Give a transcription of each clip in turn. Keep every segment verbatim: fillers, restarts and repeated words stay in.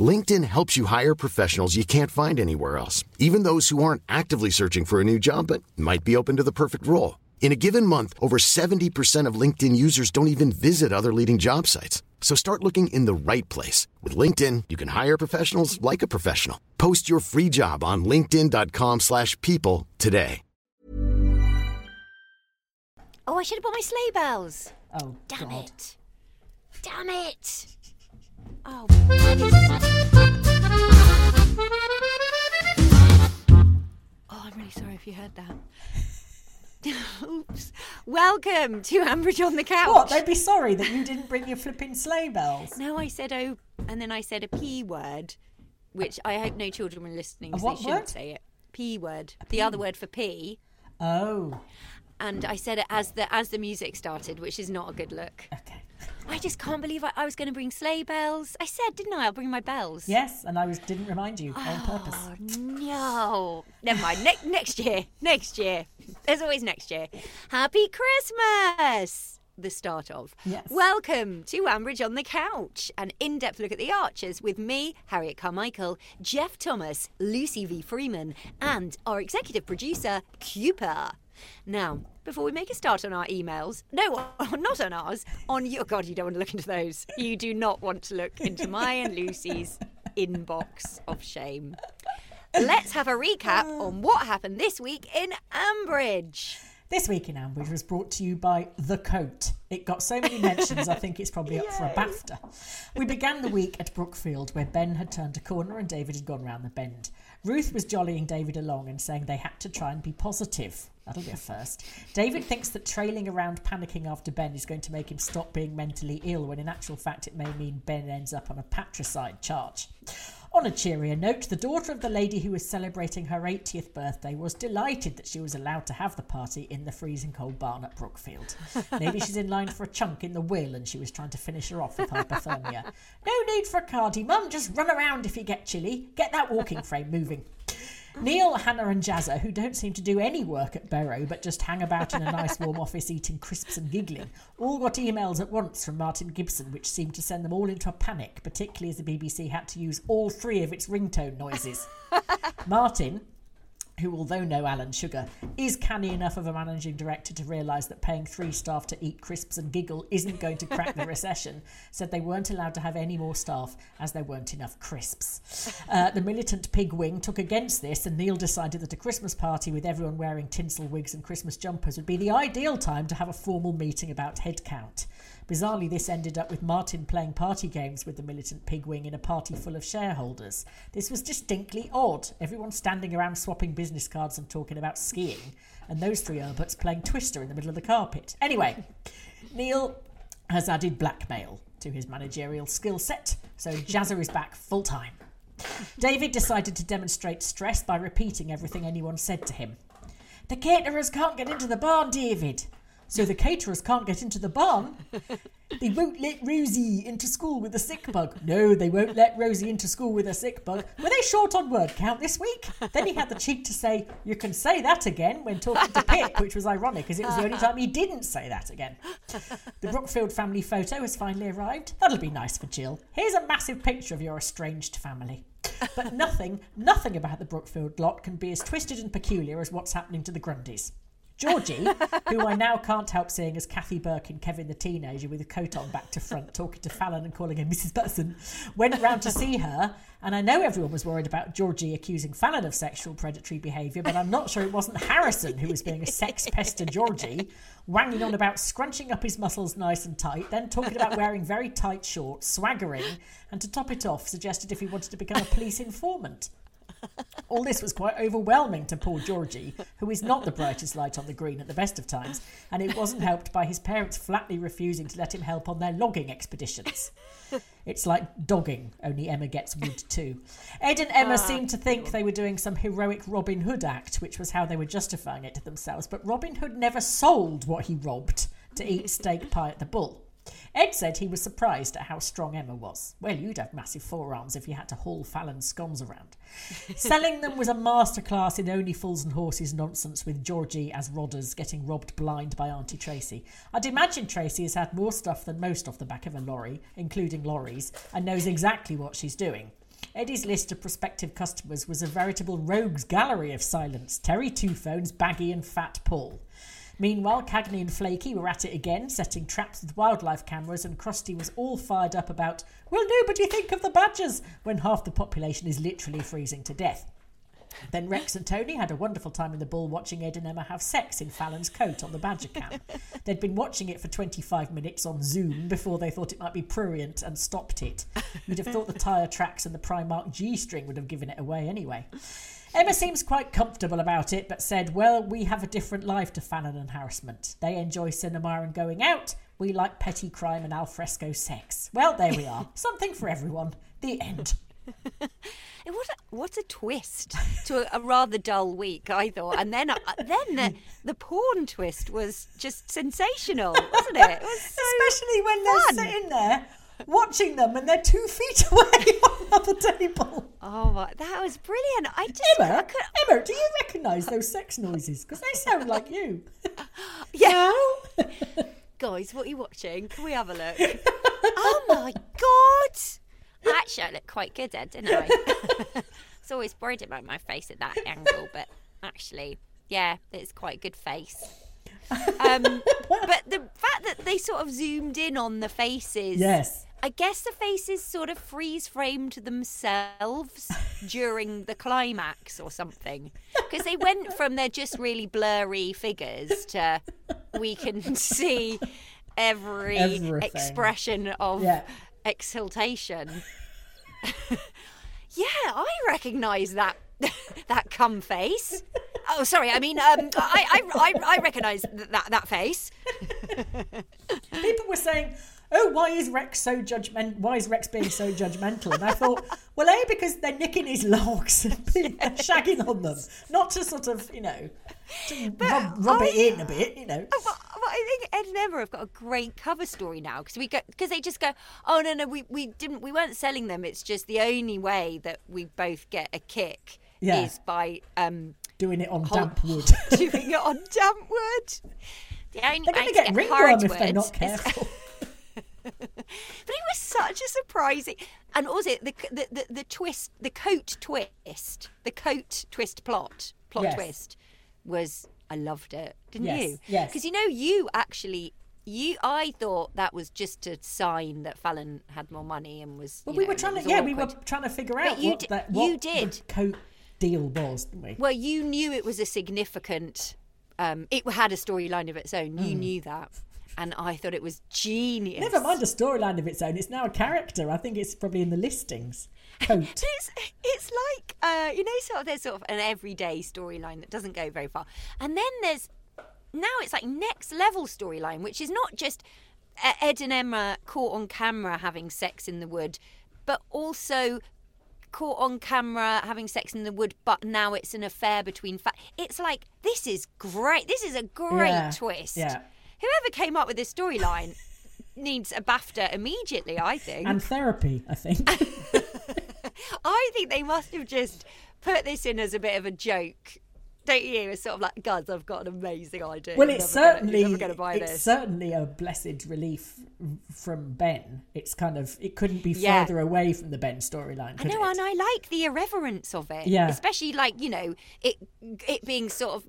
LinkedIn helps you hire professionals you can't find anywhere else, even those who aren't actively searching for a new job but might be open to the perfect role. In a given month, over seventy percent of LinkedIn users don't even visit other leading job sites. So start looking in the right place. With LinkedIn, you can hire professionals like a professional. Post your free job on linkedin dot com slash people today. Oh, I should have bought my sleigh bells. Oh, damn God. it. Damn it. Oh. Oh, I'm really sorry if you heard that. Oops. Welcome to Ambridge on the Couch. What? They'd be sorry that you didn't bring your flipping sleigh bells. No, I said oh, and then I said a P word, which I hope no children were listening because they shouldn't word? say it. P word. A the P. Other word for P. Oh. And I said it as the as the music started, which is not a good look. Okay. I just can't believe I, I was going to bring sleigh bells. I said, didn't I? I'll bring my bells. Yes, and I was didn't remind you on purpose. Oh, no. Never mind. Ne- next year. Next year. There's always next year. Happy Christmas. The start of. Yes. Welcome to Ambridge on the Couch, an in-depth look at The Archers with me, Harriet Carmichael, Jeff Thomas, Lucy V. Freeman, and our executive producer, Cooper. Now, before we make a start on our emails, no, not on ours, on your... God, you don't want to look into those. You do not want to look into my and Lucy's inbox of shame. Let's have a recap on what happened this week in Ambridge. This Week in Ambridge was brought to you by The Coat. It got so many mentions, I think it's probably up Yay. for a BAFTA. We began the week at Brookfield, where Ben had turned a corner and David had gone round the bend. Ruth was jollying David along and saying they had to try and be positive. That'll be a first. David thinks that trailing around panicking after Ben is going to make him stop being mentally ill, when in actual fact it may mean Ben ends up on a patricide charge. On a cheerier note, the daughter of the lady who was celebrating her eighteenth birthday was delighted that she was allowed to have the party in the freezing cold barn at Brookfield. Maybe she's in line for a chunk in the will and she was trying to finish her off with hypothermia. No need for a cardie, Mum. Just run around if you get chilly. Get that walking frame moving. Neil, Hannah and Jazza, who don't seem to do any work at Barrow but just hang about in a nice warm office eating crisps and giggling, all got emails at once from Martin Gibson, which seemed to send them all into a panic, particularly as the B B C had to use all three of its ringtone noises. Martin, who although no Alan Sugar, is canny enough of a managing director to realise that paying three staff to eat crisps and giggle isn't going to crack the recession, said they weren't allowed to have any more staff as there weren't enough crisps. Uh, the militant pig wing took against this, and Neil decided that a Christmas party with everyone wearing tinsel wigs and Christmas jumpers would be the ideal time to have a formal meeting about headcount. Bizarrely, this ended up with Martin playing party games with the militant pigwing in a party full of shareholders. This was distinctly odd. Everyone standing around swapping business cards and talking about skiing, and those three Herberts playing Twister in the middle of the carpet. Anyway, Neil has added blackmail to his managerial skill set, so Jazza is back full time. David decided to demonstrate stress by repeating everything anyone said to him. The caterers can't get into the barn, David. So the caterers can't get into the barn. They won't let Rosie into school with a sick bug. No, they won't let Rosie into school with a sick bug. Were they short on word count this week? Then he had the cheek to say, you can say that again, when talking to Pip, which was ironic because it was the only time he didn't say that again. The Brookfield family photo has finally arrived. That'll be nice for Jill. Here's a massive picture of your estranged family. But nothing, nothing about the Brookfield lot can be as twisted and peculiar as what's happening to the Grundys. Georgie, who I now can't help seeing as Kathy Burke and Kevin the Teenager with a coat on back to front, talking to Fallon and calling her Missus Butson, went round to see her. And I know everyone was worried about Georgie accusing Fallon of sexual predatory behaviour, but I'm not sure it wasn't Harrison who was being a sex pest to Georgie, wanging on about scrunching up his muscles nice and tight, then talking about wearing very tight shorts, swaggering, and to top it off, suggested if he wanted to become a police informant. All this was quite overwhelming to poor Georgie, who is not the brightest light on the green at the best of times, and it wasn't helped by his parents flatly refusing to let him help on their logging expeditions. It's like dogging, only Emma gets wood too. Ed and Emma ah, seemed to think cool. they were doing some heroic Robin Hood act, which was how they were justifying it to themselves, but Robin Hood never sold what he robbed to eat steak pie at the Bull. Ed said he was surprised at how strong Emma was. Well, you'd have massive forearms if you had to haul Fallon's scones around. Selling them was a masterclass in only fools and horses nonsense, with Georgie as Rodders getting robbed blind by Auntie Tracy. I'd imagine Tracy has had more stuff than most off the back of a lorry, including lorries, and knows exactly what she's doing. Eddie's list of prospective customers was a veritable rogues gallery of silence. Terry Two Phones, Baggy and Fat Paul. Meanwhile, Cagney and Flaky were at it again, setting traps with wildlife cameras, and Krusty was all fired up about, will nobody think of the badgers, when half the population is literally freezing to death. Then Rex and Tony had a wonderful time in the Bull watching Ed and Emma have sex in Fallon's coat on the badger cam. They'd been watching it for twenty-five minutes on Zoom before they thought it might be prurient and stopped it. You'd have thought the tyre tracks and the Primark G-string would have given it away anyway. Emma seems quite comfortable about it, but said, well, we have a different life to Fallon and harassment. They enjoy cinema and going out. We like petty crime and alfresco sex. Well, there we are. Something for everyone. The end. What a, what a twist to a, a rather dull week, I thought. And then uh, then the, the porn twist was just sensational, wasn't it? It was so especially when fun. They're sitting there watching them and they're two feet away on the table. Oh, my, that was brilliant. I just, Emma, I could... Emma, do you recognise those sex noises? Because they sound like you. Yeah. No? Guys, what are you watching? Can we have a look? Oh, my God. Actually, I look quite good then, didn't I? I was always worried about my face at that angle, but actually, yeah, it's quite a good face. Um, but the fact that they sort of zoomed in on the faces. Yes. I guess the faces sort of freeze-framed themselves during the climax or something. Because they went from their just really blurry figures to we can see every Everything. expression of... Yeah. exultation. Yeah, I recognise that that cum face. Oh, sorry. I mean, um, I I I, I recognise that, that that face. People were saying, "Oh, why is Rex so judgment? Why is Rex being so judgmental?" And I thought, well, A, because they're nicking his logs and shagging on them, not to sort of, you know, to rub, rub I, it in a bit, you know. But, but I think Ed and Emma have got a great cover story now, because we go because they just go, oh no no, we, we didn't we weren't selling them. It's just the only way that we both get a kick yeah. is by um, doing it on hot, damp wood. Doing it on damp wood. The only they're going to get ringworm if they're not careful. But it was such a surprising, and also the the, the, the twist, the coat twist, the coat twist plot, plot yes. twist was, I loved it, didn't yes. you? Yes. Because you know, you actually, you I thought that was just a sign that Fallon had more money and was. Well, you we know, were trying to, yeah, awkward. we were trying to figure out you what, did, that, what you did. The coat deal was, didn't we? Well, you knew it was a significant, um, it had a storyline of its own, mm. you knew that. And I thought it was genius. Never mind a storyline of its own. It's now a character. I think it's probably in the listings. it's, it's like, uh, you know, sort of there's sort of an everyday storyline that doesn't go very far. And then there's, now it's like next level storyline, which is not just Ed and Emma caught on camera having sex in the wood, but also caught on camera having sex in the wood, but now it's an affair between... Fa- it's like, this is great. This is a great yeah, twist. Yeah. Whoever came up with this storyline needs a BAFTA immediately, I think. And therapy, I think. I think they must have just put this in as a bit of a joke, don't you? It's sort of like, guys, I've got an amazing idea. Well, it's certainly gonna, buy it's this. certainly a blessed relief from Ben. It's kind of, it couldn't be yeah. further away from the Ben storyline. I know, it? and I like the irreverence of it, yeah. especially like, you know, it it being sort of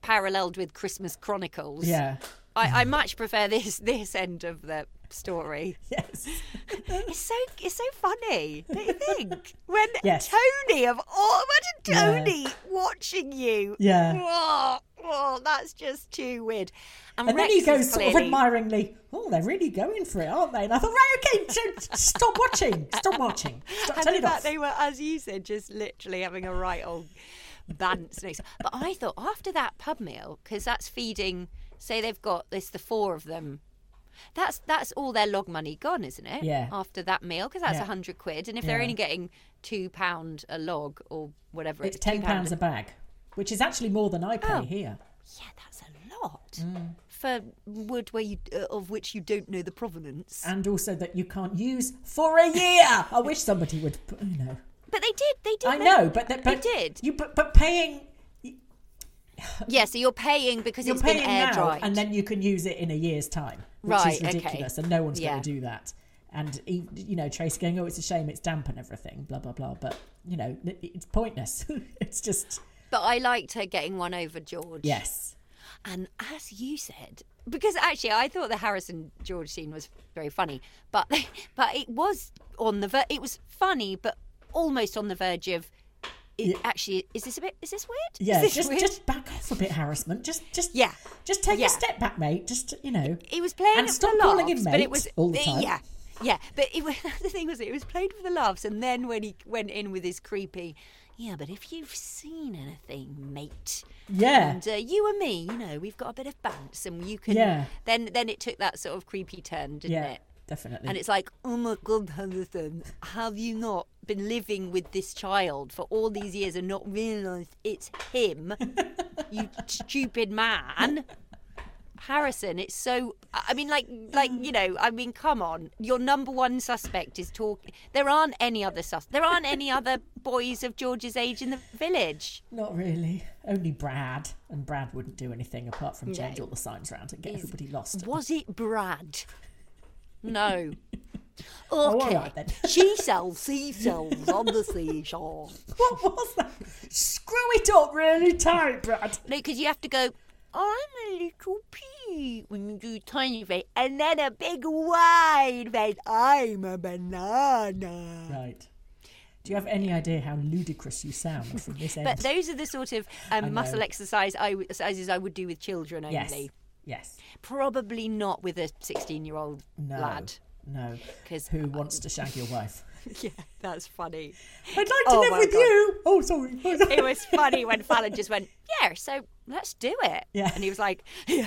paralleled with Christmas Chronicles. Yeah, I, I much prefer this this end of the story. Yes, it's so it's so funny, don't you think? When yes. Tony of all, imagine Tony yeah. watching you. Yeah. Whoa, oh, that's just too weird. And, and then he goes clearly... sort of admiringly, oh, they're really going for it, aren't they? And I thought, right, okay, so stop watching, stop watching. Stop, and turn in fact, off. They were, as you said, just literally having a right old bantz next. But I thought, after that pub meal, because that's feeding, say they've got this, the four of them, that's that's all their log money gone, isn't it? Yeah. After that meal, because that's a yeah. hundred quid, and if yeah. they're only getting two pound a log or whatever, it's, it's ten pounds a bag, which is actually more than I pay oh. here. Yeah, that's a lot mm. for wood where you uh, of which you don't know the provenance, and also that you can't use for a year. I wish somebody would, you know. But they did. They did. I know, but, the, but they did. You but, but paying. Yeah, so you're paying because you're it's paying been air dried, and then you can use it in a year's time, which right, is ridiculous, okay. and no one's yeah. going to do that. And he, you know, Tracy going, "Oh, it's a shame, it's damp and everything, blah blah blah." But you know, it's pointless. It's just. But I liked her getting one over George. Yes, and as you said, because actually I thought the Harrison George scene was very funny, but but it was on the ver- it was funny, but almost on the verge of. It, actually, is this a bit? Is this weird? Yeah, this just weird? Just back off a bit, harassment. Just, just, yeah, just take yeah. a step back, mate. Just, you know, he was playing and it stop for the calling laughs, him mate. But it was all the time. Yeah, yeah. But it was, the thing was, it was played for the laughs, and then when he went in with his creepy, yeah. But if you've seen anything, mate, yeah, and uh, you and me, you know, we've got a bit of bounce, and you can. Yeah. Then, then it took that sort of creepy turn, didn't yeah. it? Definitely. And it's like, oh my God, Harrison, have you not been living with this child for all these years and not realised it's him, you stupid man? Harrison, it's so... I mean, like, like you know, I mean, come on. Your number one suspect is talking... There aren't any other sus... There aren't any other boys of George's age in the village. Not really. Only Brad. And Brad wouldn't do anything apart from change no. all the signs around and get Is, everybody lost. Was it Brad? No. Okay. Oh, all right, then. She sells seashells on the seashore. What was that? Screw it up really tight, Brad. No, because you have to go, I'm a little pea when you do tiny face, and then a big wide face. I'm a banana. Right. Do you have any idea how ludicrous you sound from this end? But those are the sort of um, muscle exercise I, exercises I would do with children only. Yes. Yes. Probably not with a sixteen-year-old no, lad. No, because who um, wants to shag your wife. Yeah, that's funny. I'd like to oh live with God. You. Oh, sorry. Oh, sorry. It was funny when Fallon just went, yeah, so let's do it. Yeah. And he was like, yeah.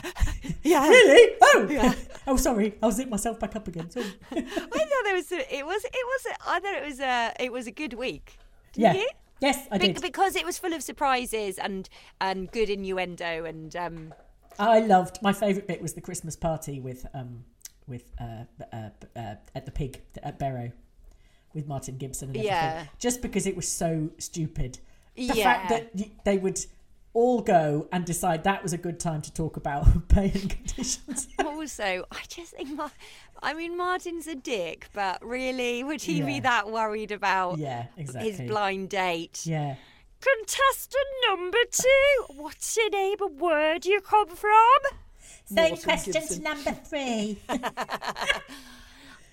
yeah. Really? Oh. Yeah. Oh, sorry. I'll zip myself back up again. Sorry. I thought it was, a, it was, it was, a, I thought it was a, it was a good week. Did yeah. you? Yes, I Be- did. Because it was full of surprises and, and good innuendo and... Um, I loved, my favourite bit was the Christmas party with um with uh, uh, uh at the pig at Barrow with Martin Gibson and everything. Yeah. Just because it was so stupid. The yeah. fact that they would all go and decide that was a good time to talk about pay and conditions. Also, I just think, Mar- I mean, Martin's a dick, but really, would he yeah. be that worried about yeah, exactly. his blind date? Yeah. Contestant number two, what's your name and where do you come from? Same question number three.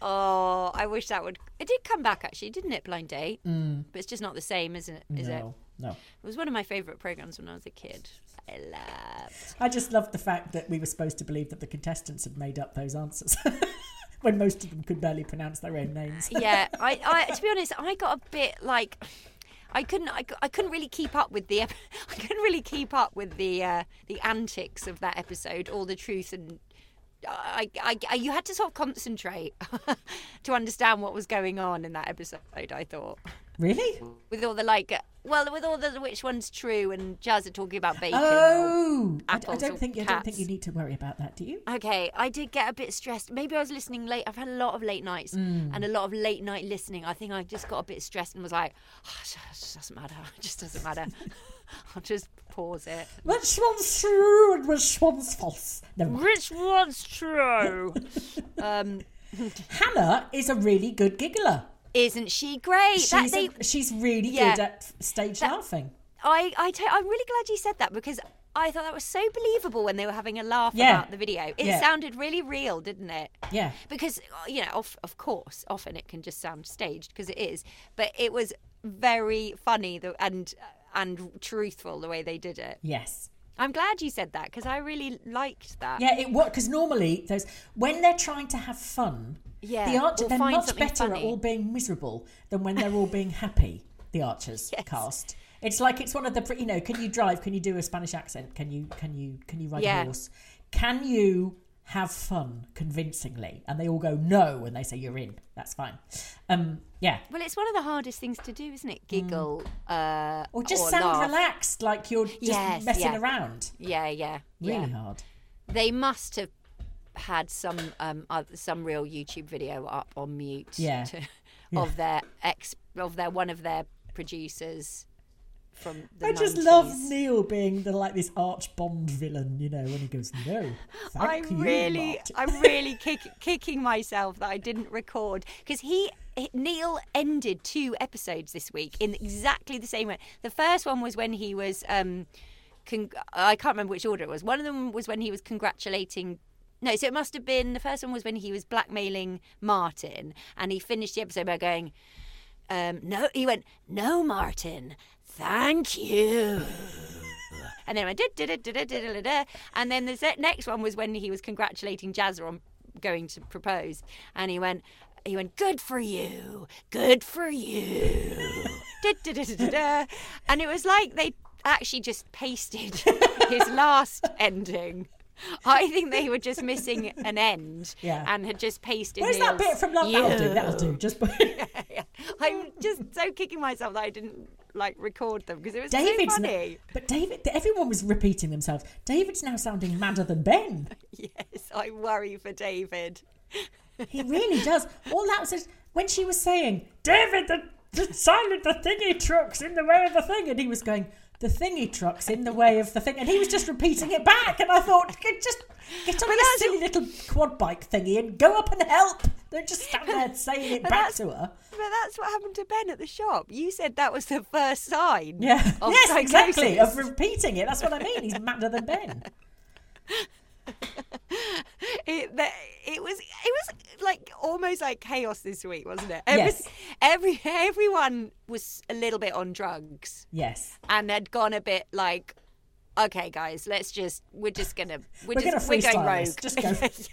Oh, I wish that would... It did come back, actually, didn't it, Blind Date? Mm. But it's just not the same, isn't it? Is no, it? No. It was one of my favourite programmes when I was a kid. I loved... I just loved the fact that we were supposed to believe that the contestants had made up those answers. When most of them could barely pronounce their own names. Yeah, I, I. To be honest, I got a bit like... I couldn't. I, I couldn't really keep up with the. I couldn't really keep up with the uh, the antics of that episode, all the truth, and I, I, I, you had to sort of concentrate to understand what was going on in that episode. I thought. Really? With all the like, well, with all the which one's true, and Jazz are talking about bacon. Oh, or apples I, I don't or think. Cats. I don't think you need to worry about that, do you? Okay, I did get a bit stressed. Maybe I was listening late. I've had a lot of late nights mm. and a lot of late night listening. I think I just got a bit stressed and was like, oh, it just doesn't matter. It just doesn't matter. I'll just pause it. Which one's true and which one's false? Never mind. Which one's true? um, Hannah is a really good giggler. Isn't she great? She's, that they, a, she's really yeah, good at stage that, laughing. I, I t- I'm really glad you said that because I thought that was so believable when they were having a laugh yeah. about the video. It yeah. sounded really real, didn't it? Yeah. Because, you know, of, of course, often it can just sound staged because it is. But it was very funny and and truthful the way they did it. Yes. I'm glad you said that because I really liked that. Yeah, it worked because normally those when they're trying to have fun, yeah, the Archers they're much better funny. At all being miserable than when they're all being happy. The Archers yes. cast. It's like it's one of the you know. Can you drive? Can you do a Spanish accent? Can you can you can you ride yeah. a horse? Can you have fun convincingly? And they all go no, and they say you're in. That's fine. Um, yeah. Well, it's one of the hardest things to do, isn't it? Giggle mm. uh, or just or sound laugh. Relaxed, like you're just yes, messing yeah. around. Yeah, yeah, really yeah. hard. They must have had some um other, some real YouTube video up on mute. Yeah. To, yeah. Of their ex, of their one of their producers. From the I just nineties. Love Neil being the, like this arch Bond villain, you know, when he goes, no, thank I'm you, really, Martin. I'm really kick, kicking myself that I didn't record because he, Neil ended two episodes this week in exactly the same way. The first one was when he was, um, con- I can't remember which order it was. One of them was when he was congratulating No, so it must have been, the first one was when he was blackmailing Martin and he finished the episode by going, um, no, he went, no, Martin, thank you. And then I did, did it, did it, did it, and then the next one was when he was congratulating Jazza on going to propose, and he went, he went, good for you, good for you, and it was like they actually just pasted his last ending. I think they were just missing an end yeah. and had just pasted. Where's Neil's, that bit from Love? That'll do, that'll do. Just. yeah, yeah. I'm just so kicking myself that I didn't like record them because it was David's so funny. Na- but David, everyone was repeating themselves. David's now sounding madder than Ben. Yes, I worry for David. He really does. All that was when she was saying, David, the, the silent, the thingy truck's in the way of the thing. And he was going, the thingy truck's in the way of the thing. And he was just repeating it back. And I thought, just get on but this silly little quad bike thingy and go up and help. They're just standing there saying it but back to her. But that's what happened to Ben at the shop. You said that was the first sign. Yeah. Of yes, psychosis. Exactly. Of repeating it. That's what I mean. He's madder than Ben. It, the, it was it was like almost like chaos this week, wasn't it? Every, yes. Every everyone was a little bit on drugs. Yes. And had gone a bit like, okay, guys, let's just we're just gonna we're, we're just gonna we're going rogue. This. Just go,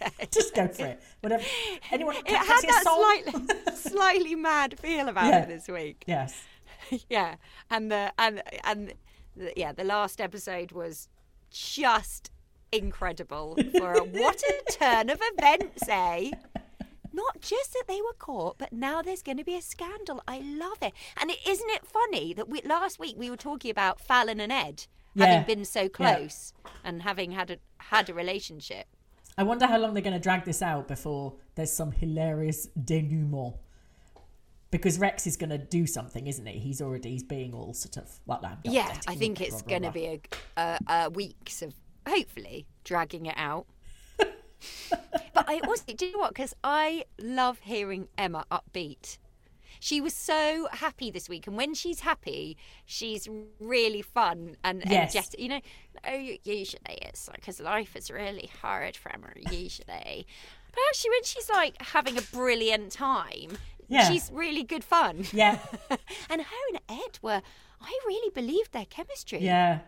yeah. Just go for it. Whatever. Anyone it had that slightly slightly mad feel about yeah. it this week. Yes. Yeah. And the and and the, yeah, the last episode was just incredible for a, what a turn of events, eh? Not just that they were caught, but now there's going to be a scandal. I love it. And it, isn't it funny that we last week we were talking about Fallon and Ed yeah. having been so close yeah. and having had a, had a relationship. I wonder how long they're going to drag this out before there's some hilarious denouement. Because Rex is going to do something, isn't he? He's already he's being all sort of well, no, yeah. I think it's going to be a, a, a weeks of. Hopefully dragging it out. But I also, do you know what? Because I love hearing Emma upbeat. She was so happy this week. And when she's happy, she's really fun and yes. energetic. You know, oh, usually it's like, because life is really hard for Emma, usually. But actually, when she's like having a brilliant time, yeah. she's really good fun. Yeah. And her and Ed were, I really believed their chemistry. Yeah.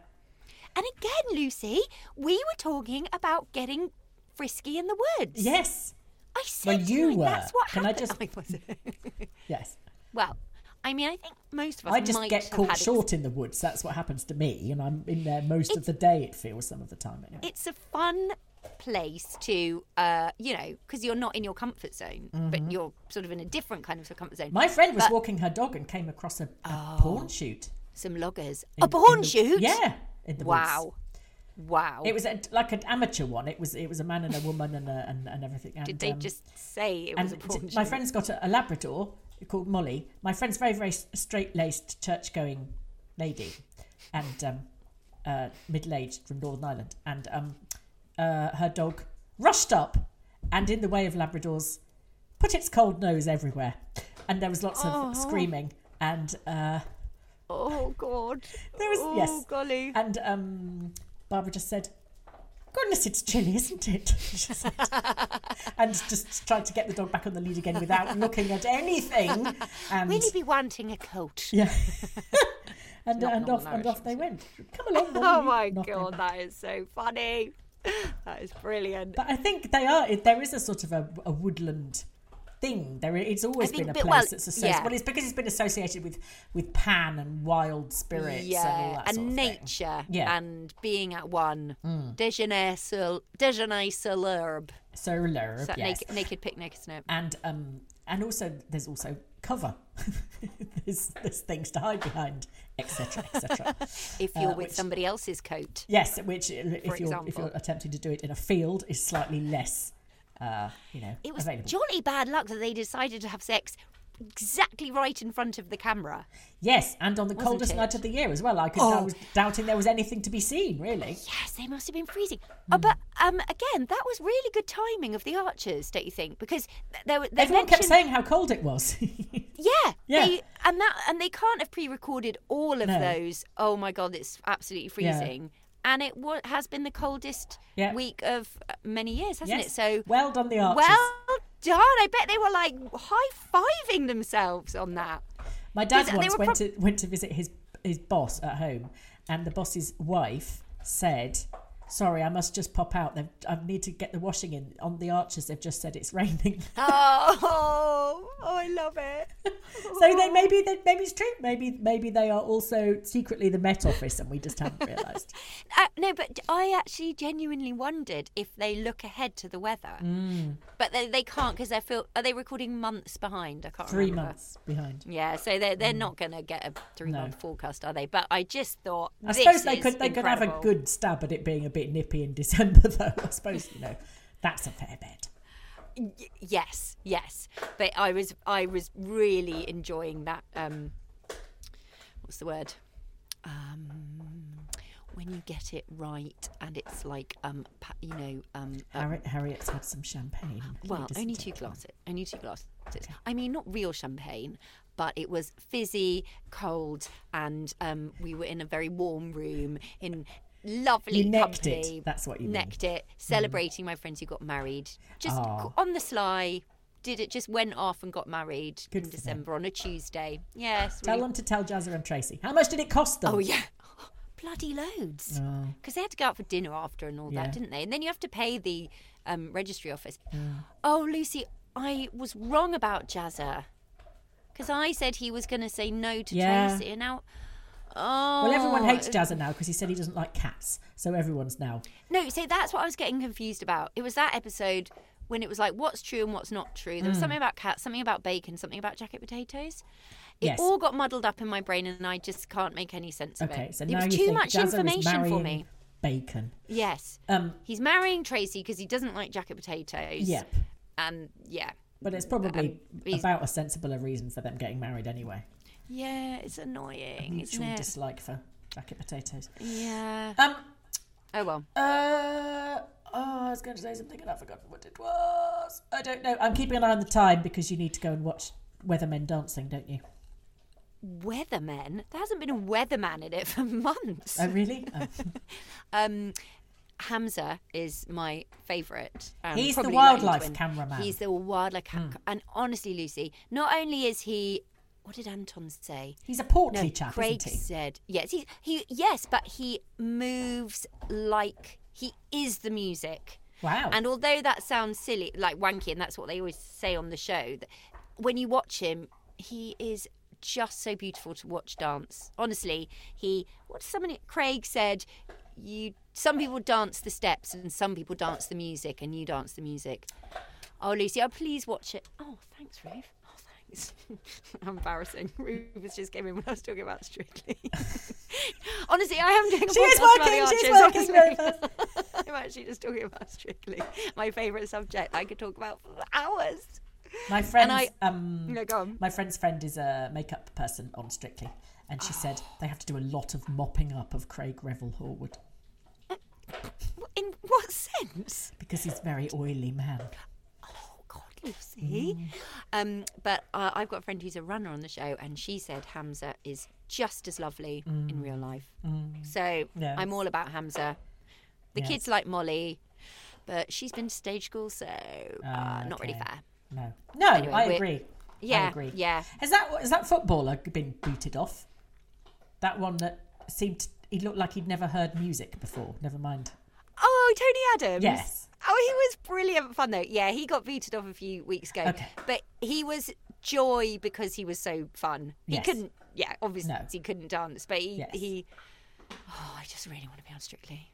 And again, Lucy, we were talking about getting frisky in the woods. Yes. I said well, you were. That's what Can happened. I just... I yes. Well, I mean, I think most of us I just might get caught short ex- in the woods. That's what happens to me. And I'm in there most it's, of the day, it feels, some of the time. Anyway. It's a fun place to, uh, you know, because you're not in your comfort zone, mm-hmm. but you're sort of in a different kind of comfort zone. My friend was but, walking her dog and came across a, a oh, porn shoot. Some loggers. In, a porn the, shoot? Yeah. In the wow woods. Wow it was a, like an amateur one it was it was a man and a woman and a, and, and everything and, did they um, just say it was a porn d- my friend's got a, a Labrador called Molly. My friend's very very straight-laced church-going lady and um uh middle-aged from Northern Ireland and um uh her dog rushed up and in the way of Labradors put its cold nose everywhere and there was lots oh. of screaming and uh oh God! There was oh, yes, golly. And um, Barbara just said, "Goodness, it's chilly, isn't it?" She said. And just tried to get the dog back on the lead again without looking at anything. And, will he be wanting a coat? Yeah. and uh, and off and off they went. Come along. Oh my God, that is so funny. That is brilliant. But I think they are. There is a sort of a, a woodland thing. There, it's always been a place well, that's associated. Yeah. Well, it's because it's been associated with, with Pan and wild spirits yeah. and all that and sort of nature thing. Yeah. And being at one. Mm. Déjeuner sur déjeuner sur l'herbe. Sur l'herbe. So yes. Naked, naked picnic, isn't it? And um and also there's also cover. there's, there's things to hide behind, et cetera, et cetera. If you're uh, with which, somebody else's coat. Yes, which for if you're, if you're attempting to do it in a field is slightly less. Uh, you know, it was available. Jolly bad luck that they decided to have sex exactly right in front of the camera. Yes, and on the Wasn't coldest it? night of the year as well. I, could, oh. I was doubting there was anything to be seen, really. Yes, they must have been freezing. Mm. Oh, but um, again, that was really good timing of the Archers, don't you think? Because there were everyone mentioned... kept saying how cold it was. yeah, yeah, they, and that and they can't have pre-recorded all of no. those. Oh my God, it's absolutely freezing. Yeah. And it w- has been the coldest yeah. week of many years, hasn't yes. it? So well done, the Archers. Well done. I bet they were like high-fiving themselves on that. My dad Is, once went pro- to went to visit his his boss at home, and the boss's wife said, "Sorry, I must just pop out. They've, I need to get the washing in." On the Archers, they've just said it's raining. oh, oh, I love it. so then maybe they, maybe it's true. Maybe maybe they are also secretly the Met Office, and we just haven't realised. uh, no, but I actually genuinely wondered if they look ahead to the weather, mm. but they, they can't because they're fil- are they recording months behind? I can't three remember. Three months behind. Yeah, so they're they're mm. not going to get a three no. month forecast, are they? But I just thought I this suppose they is could they incredible. could have a good stab at it being a bit. Bit nippy in December though, I suppose, you know, that's a fair bet. Y- yes, yes. But I was I was really enjoying that um what's the word? Um when you get it right and it's like um you know um, um Harriet, Harriet's had some champagne. Well, only two glasses. One. Only two glasses. Okay. I mean not real champagne. But it was fizzy, cold, and um, we were in a very warm room in lovely you necked company. It. That's what you necked mean. it. Celebrating mm. my friends who got married, just oh. on the sly. Did it? Just went off and got married Good in December them. on a Tuesday. Yes. Tell really... them to tell Jazza and Tracy. How much did it cost them? Oh yeah, oh, bloody loads. Because oh. they had to go out for dinner after and all yeah. that, didn't they? And then you have to pay the um, registry office. Mm. Oh, Lucy, I was wrong about Jazza. Because I said he was going to say no to yeah. Tracy, and now, oh, well, everyone hates Jazza now because he said he doesn't like cats, so everyone's now. No, so that's what I was getting confused about. It was that episode when it was like, what's true and what's not true. There was mm. something about cats, something about bacon, something about jacket potatoes. It yes. all got muddled up in my brain, and I just can't make any sense okay, of it. So now it was you too think much Jazza information for me. Bacon. Yes. Um, he's marrying Tracy because he doesn't like jacket potatoes. Yeah. And yeah. But it's probably um, about a sensible reason for them getting married anyway. Yeah, it's annoying. A mutual isn't it? dislike for jacket potatoes. Yeah. Um. Oh well. Uh. Oh, I was going to say something and I forgot what it was. I don't know. I'm keeping an eye on the time because you need to go and watch Weathermen Dancing, don't you? Weathermen? There hasn't been a weatherman in it for months. Oh really? Oh. um. Hamza is my favourite. Um, he's the wildlife cameraman. He's the wildlife cameraman. Mm. And honestly, Lucy, not only is he... What did Anton say? He's a portly no, chap, Craig isn't he? said... Yes, he's, he, yes, but he moves like he is the music. Wow. And although that sounds silly, like wanky, and that's what they always say on the show, that when you watch him, he is... just so beautiful to watch dance. Honestly, he what somebody Craig said, you some people dance the steps and some people dance the music and you dance the music. Oh Lucy, oh please watch it. Oh thanks, Ruth. Oh thanks. Embarrassing. Ruth was just came in when I was talking about Strictly. Honestly, I am doing a podcast about the Archers. She's working, she's working very fast. I'm actually just talking about Strictly. My favourite subject I could talk about for hours. My friend's, I, um, no, go on. my friend's friend is a makeup person on Strictly, and she oh. said they have to do a lot of mopping up of Craig Revel Horwood. In what sense? Because he's a very oily man. Oh, God, Lucy. Mm. Um, but uh, I've got a friend who's a runner on the show, and she said Hamza is just as lovely mm. in real life. Mm. So yeah. I'm all about Hamza. The yeah. kids like Molly, but she's been to stage school, so uh, uh, not okay. really fair. No, no, anyway, I agree. Yeah, I agree. Yeah. Has that has that footballer been booted off? That one that seemed... He looked like he'd never heard music before. Never mind. Oh, Tony Adams. Yes. Oh, he was brilliant fun, though. Yeah, he got booted off a few weeks ago. Okay. But he was joy because he was so fun. Yes. He couldn't... Yeah, obviously no. he couldn't dance. But he, yes. he... Oh, I just really want to be on Strictly.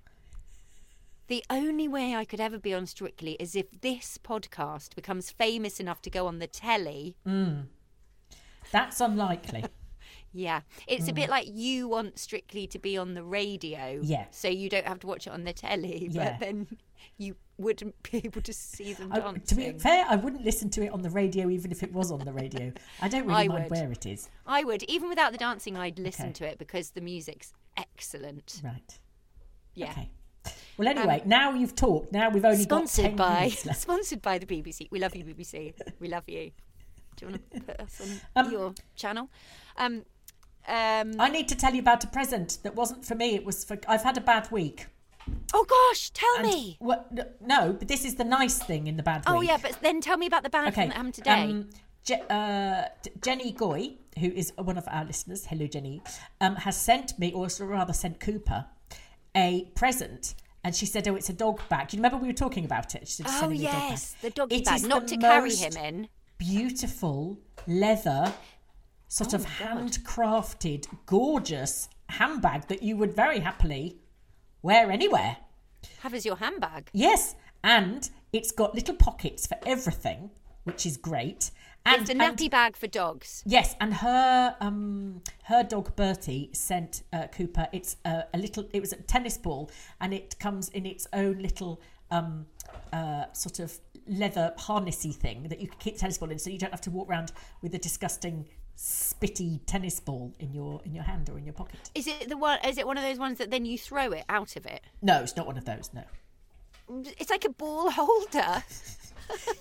The only way I could ever be on Strictly is if this podcast becomes famous enough to go on the telly. Mm. That's unlikely. Yeah. It's mm. a bit like you want Strictly to be on the radio. Yeah. So you don't have to watch it on the telly. Yeah. But then you wouldn't be able to see them I, dancing. To be fair, I wouldn't listen to it on the radio even if it was on the radio. I don't really I mind would. where it is. I would. Even without the dancing, I'd listen okay. to it because the music's excellent. Right. Yeah. Okay. Well, anyway, um, now you've talked. Now we've only sponsored got ten by minutes left. Sponsored by the B B C. We love you, B B C. We love you. Do you want to put us on um, your channel? Um, um, I need to tell you about a present that wasn't for me. It was for. I've had a bad week. Oh gosh, tell and, me. Well, no, but this is the nice thing in the bad week. Oh yeah, but then tell me about the bad okay. thing that happened today. Um, Je- uh, Jenny Goy, who is one of our listeners, hello Jenny, um, has sent me, or rather sent Cooper, a present. And she said, oh, it's a dog bag. Do you remember we were talking about it? She said, oh, yes, the doggy bag. Not to carry him in. Beautiful leather, sort of handcrafted, gorgeous handbag that you would very happily wear anywhere. Have as your handbag. Yes. And it's got little pockets for everything, which is great. And, it's a nappy and, bag for dogs. Yes, and her um, her dog Bertie sent uh, Cooper. It's a, a little. It was a tennis ball, and it comes in its own little um, uh, sort of leather harnessy thing that you can keep the tennis ball in, so you don't have to walk around with a disgusting spitty tennis ball in your in your hand or in your pocket. Is it the one? Is it one of those ones that then you throw it out of it? No, it's not one of those. No, it's like a ball holder.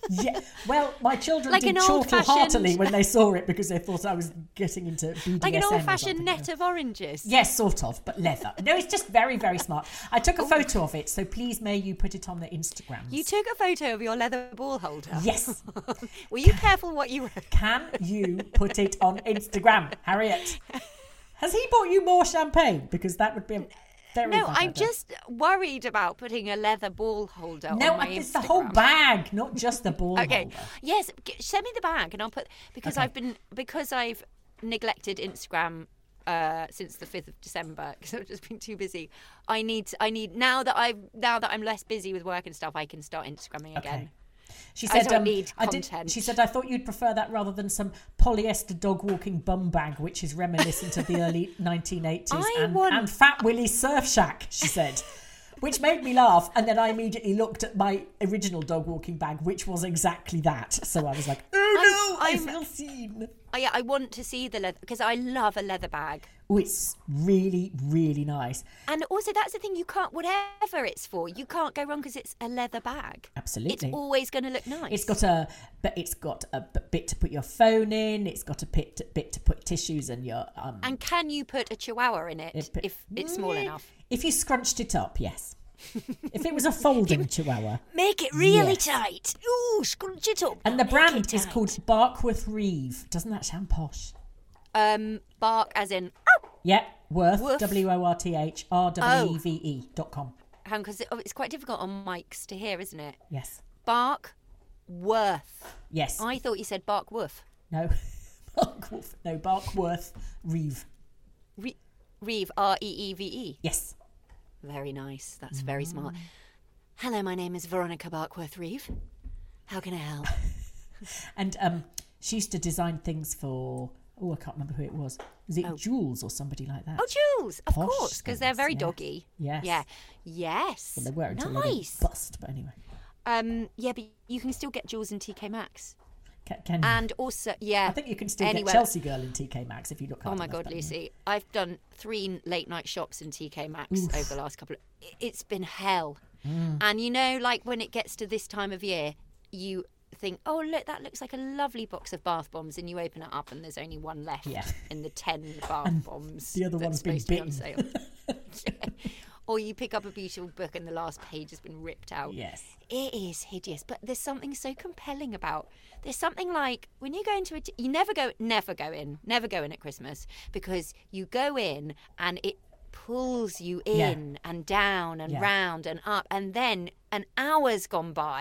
Yeah, well, my children like did chortle heartily when they saw it because they thought I was getting into B D S M. Like an old-fashioned net of oranges. Yes, sort of, but leather. No, it's just very, very smart. I took a Ooh. photo of it, so please may you put it on the Instagram. You took a photo of your leather ball holder? Yes. Were you careful what you were? Can you put it on Instagram, Harriet? Has he bought you more champagne? Because that would be... A- Very no, I'm leather. just worried about putting a leather ball holder no, on my Instagram. No, it's the whole bag, not just the ball okay. holder. Yes, send me the bag and I'll put... Because okay. I've been because I've neglected Instagram uh, since the fifth of December, because I've just been too busy. I need... I need Now that I've now that I'm less busy with work and stuff, I can start Instagramming again. Okay. She said, I don't um, need I content. Did, she said, I thought you'd prefer that rather than some polyester dog walking bum bag, which is reminiscent of the early nineteen eighties and, want... and Fat Willie's Surf Shack, she said, which made me laugh. And then I immediately looked at my original dog walking bag, which was exactly that. So I was like, oh no, I'm, I feel seen. I, I want to see the leather because I love a leather bag. Oh, it's really, really nice. And also that's the thing, you can't, whatever it's for, you can't go wrong because it's a leather bag. Absolutely. It's always going to look nice. It's got a, but it's got a bit to put your phone in. It's got a bit to, bit to put tissues and your... Um, and can you put a chihuahua in it, it put, if it's small yeah, enough? If you scrunched it up, yes. If it was a folding chihuahua. Make it really yes. tight. Ooh, scrunch it up. And the brand is called Barkworth Reeve. Doesn't that sound posh? Um, bark as in... Yeah, Worth, Woof. W O R T H R W E V E oh. dot com. Hang on, because it, oh, it's quite difficult on mics to hear, isn't it? Yes. Bark, Worth. Yes. I thought you said Bark Woof. No, Bark Woof. No, Bark Worth, Reeve. Re- Reeve, R E E V E. Yes. Very nice. That's mm. very smart. Hello, my name is Veronica Barkworth Reeve. How can I help? And um, she used to design things for... Oh, I can't remember who it was. Was it oh. Jules or somebody like that? Oh, Jules, of Posh course, because they're very yeah. doggy. Yes. Yeah. Yes. Well, they were until nice. they bust, but anyway. Um, yeah, but you can still get Jules in T K Maxx. Can, can you? And also, yeah. I think you can still anywhere. get Chelsea Girl in T K Maxx if you look hard enough. Oh, my God, Lucy. Anyway. I've done three late-night shops in T K Maxx Oof. over the last couple of... It's been hell. Mm. And, you know, like, when it gets to this time of year, you... think, oh look, that looks like a lovely box of bath bombs, and you open it up and there's only one left yeah. in the ten bath bombs. The other one's been bitten. On sale. yeah. or you pick up a beautiful book and the last page has been ripped out. Yes. It is hideous, but there's something so compelling about, there's something like, when you go into a, t- you never go, never go in, never go in at Christmas, because you go in and it pulls you in yeah. and down and yeah. round and up, and then an hour's gone by.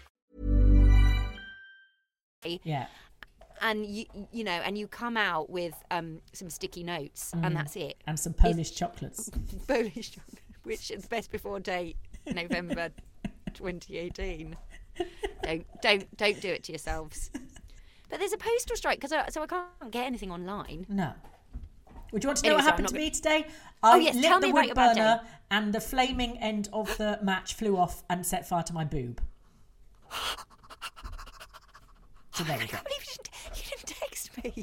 Yeah, and you you know, and you come out with um some sticky notes, mm. and that's it, and some Polish it's, chocolates, Polish chocolate, which is the best before date, November twenty eighteen. Don't don't don't do it to yourselves. But there's a postal strike, because I, so I can't get anything online. No. Would you want to know anyway, what happened so to me good. today? I oh, yes. lit Tell the me wood about burner, your and the flaming end of the match flew off and set fire to my boob. So there you I can't go. believe you didn't, you didn't text me.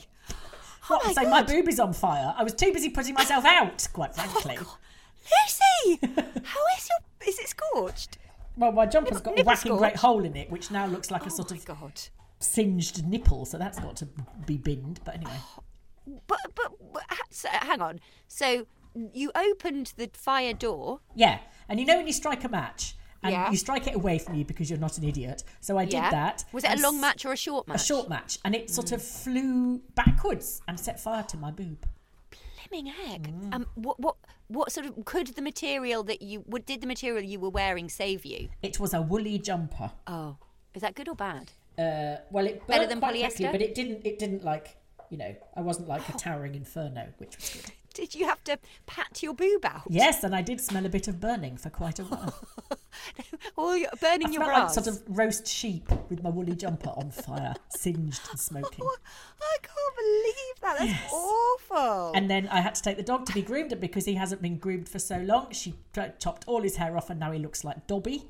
What? Oh, say my, my boob is on fire. I was too busy putting myself out, quite frankly. Oh, Lucy, how is your? Is it scorched? Well, my jumper's nip, got a whacking scorched. great hole in it, which now looks like oh a sort of God. singed nipple. So that's got to be binned. But anyway. But but, but so, hang on. So you opened the fire door. Yeah, and you know when you strike a match. And yeah. you strike it away from you because you're not an idiot. So I did yeah. that. Was it a long match or a short match? A short match. And it sort mm. of flew backwards and set fire to my boob. Blimmin' heck. Mm. Um, what, what, what sort of, could the material that you, what did the material you were wearing save you? It was a woolly jumper. Oh. Is that good or bad? Uh, well, it burnt Better than quite polyester? Quickly, but it didn't, it didn't like, you know, I wasn't like oh. a towering inferno, which was good. Did you have to pat your boob out? Yes, and I did smell a bit of burning for quite a while. Or burning I your bras. Like sort of roast sheep with my woolly jumper on fire, singed and smoking. Oh, I can't believe that. That's yes. awful. And then I had to take the dog to be groomed, and because he hasn't been groomed for so long, she chopped all his hair off, and now he looks like Dobby.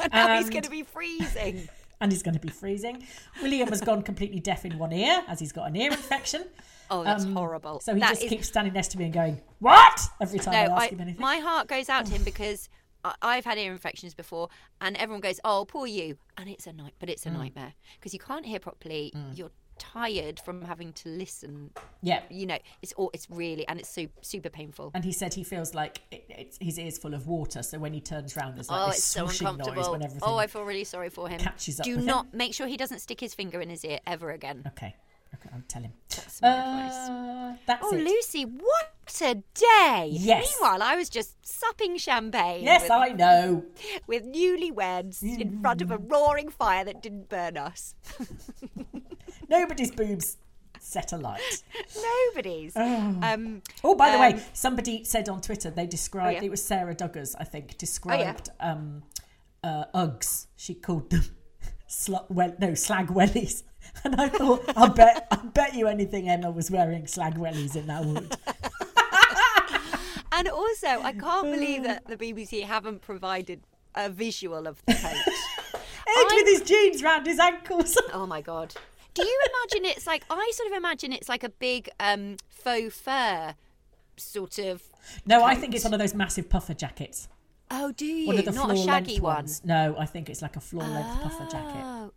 And now and... he's going to be freezing. And he's going to be freezing. William has gone completely deaf in one ear, as he's got an ear infection. Oh, that's um, horrible. So he that just is... keeps standing next to me and going, what? Every time no, I ask I, him anything. My heart goes out to him because I've had ear infections before, and everyone goes, oh, poor you. And it's a night, but it's a mm. nightmare because you can't hear properly. Mm. You're tired from having to listen. Yeah. You know, it's all, it's really, and it's so, super painful. And he said he feels like it, it's, his ear's full of water. So when he turns round, there's like oh, this swooshing so noise when everything Oh, I feel really sorry for him. Catches up Do not, him. Make sure he doesn't stick his finger in his ear ever again. Okay. Okay, I'll tell him. That's my uh, advice. That's oh, it. Lucy, what a day. Yes. Meanwhile, I was just supping champagne. Yes, with, I know. With newlyweds mm. in front of a roaring fire that didn't burn us. Nobody's boobs set alight. Nobody's. Oh, um, oh by um, the way, somebody said on Twitter, they described, oh, yeah. it was Sarah Duggars, I think, described oh, yeah. um, uh, Uggs. She called them sl- well, no, slag wellies. And I thought, I bet, I bet you anything Emma was wearing slag wellies in that wood. And also, I can't believe that the B B C haven't provided a visual of the coat. Ed with his jeans round his ankles. Oh my God. Do you imagine it's like, I sort of imagine it's like a big um, faux fur sort of No, coat. I think it's one of those massive puffer jackets. Oh, do you? One of the Not a shaggy one? Ones. No, I think it's like a floor-length oh. puffer jacket.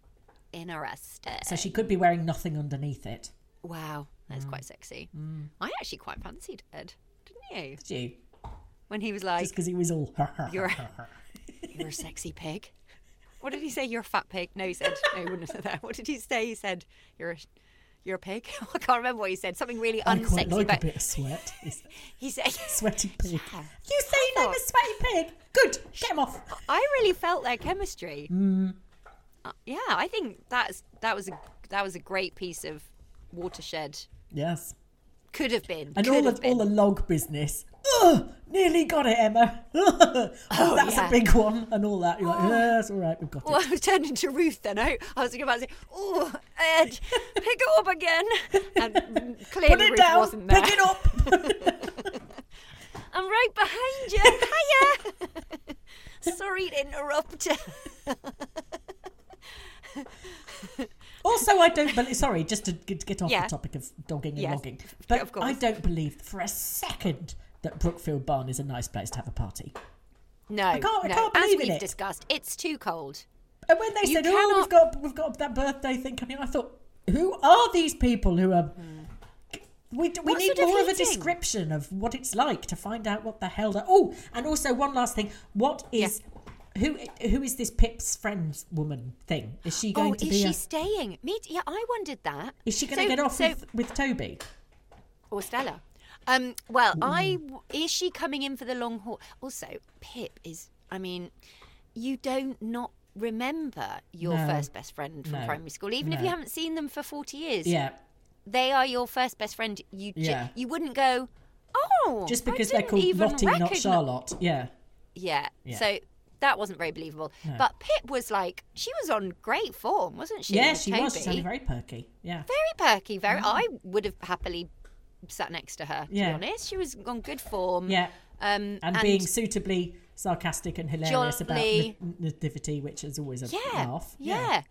Interesting. So she could be wearing nothing underneath it. Wow, that's mm. quite sexy. Mm. I actually quite fancied Ed, didn't you? Did you? When he was like... Just because he was all... You're a, you're a sexy pig. What did he say? You're a fat pig. No, he said... No, he wouldn't have said that. What did he say? He said, you're a, you're a pig. I can't remember what he said. Something really I unsexy. I quite like but... a bit of sweat. He said, sweaty pig. Yeah. You say I thought... I'm a sweaty pig. Good. Get him off. I really felt their chemistry. Mm. Uh, yeah, I think that's that was a that was a great piece of watershed. Yes. Could have been. And all the, been. all the log business. Ugh, nearly got it, Emma. oh, oh, that's yeah. a big one. And all that. You're like, oh. yeah, that's all right, we've got it. Well, I was turning to Ruth then. I, I was thinking about saying, oh, Ed, pick it up again. And clearly Put it Ruth down, wasn't there. Pick it up. I'm right behind you. Hiya. Sorry to interrupt. Also, I don't believe, sorry, just to get off yeah. the topic of dogging and yes. logging, but of course. I don't believe for a second that Brookfield Barn is a nice place to have a party. No, I can't, no. I can't believe it. As we've it. discussed, it's too cold. And when they you said, cannot... oh, we've got, we've got that birthday thing coming, I thought, who are these people who are... Mm. We, we need more of a description of what it's like to find out what the hell... That... Oh, and also one last thing, what is... Yeah. Who who is this Pip's friends woman thing? Is she going oh, to be? Oh, is she a... staying? Me? Yeah, I wondered that. Is she going so, to get off so... with, with Toby or Stella? Um, well, Ooh. I is she coming in for the long haul? Also, Pip is. I mean, you don't not remember your no. first best friend from no. primary school, even no. if you haven't seen them for forty years. Yeah, they are your first best friend. You yeah. you wouldn't go. Oh, just because I they're called Lottie, recogn- not Charlotte. Yeah. yeah, yeah. So. That wasn't very believable. No. But Pip was like, she was on great form, wasn't she? Yeah, she Toby? was. She sounded very perky. Yeah. Very perky. Very. Mm. I would have happily sat next to her, to yeah. be honest. She was on good form. Yeah. Um, and, and being suitably sarcastic and hilarious jolly. about nativity, which is always a yeah, laugh. Yeah. yeah.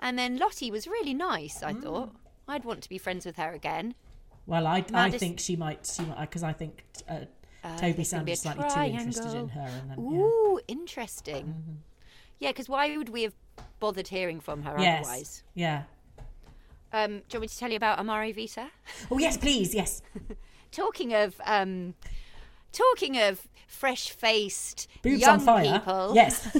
And then Lottie was really nice, I mm. thought. I'd want to be friends with her again. Well, I, I think she might, she might, because I think... Uh, Uh, Toby sounded slightly too interested in her. And then, yeah. Ooh, interesting. Mm-hmm. Yeah, because why would we have bothered hearing from her yes. otherwise? Yeah. Um, do you want me to tell you about Amare Vita? Oh, yes, please, yes. talking of... Um, talking of fresh-faced Boobs young on fire. people... Yes.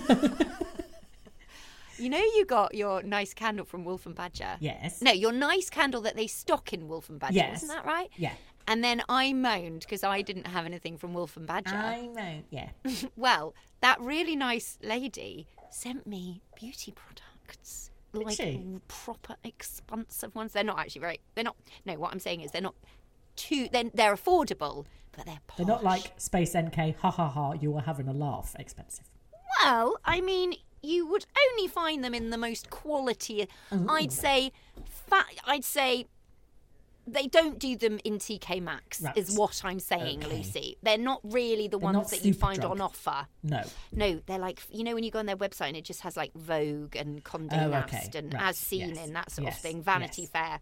You know you got your nice candle from Wolf and Badger? Yes. No, your nice candle that they stock in Wolf and Badger. Yes. Isn't that right? Yeah. And then I moaned because I didn't have anything from Wolf and Badger. I moaned, yeah. Well, that really nice lady sent me beauty products. Did like she? Proper expensive ones. They're not actually very, they're not, no, what I'm saying is they're not too, they're, they're affordable, but they're posh. They're not like Space N K, ha ha ha, you were having a laugh, expensive. Well, I mean, you would only find them in the most quality, Ooh. I'd say, fa- I'd say, they don't do them in T K Maxx, right. is what I'm saying, okay. Lucy. They're not really the they're ones that you find drug. on offer. No. No, they're like, you know when you go on their website and it just has like Vogue and Condé oh, Nast okay. and right. As Seen yes. In, that sort yes. of thing, Vanity yes. Fair.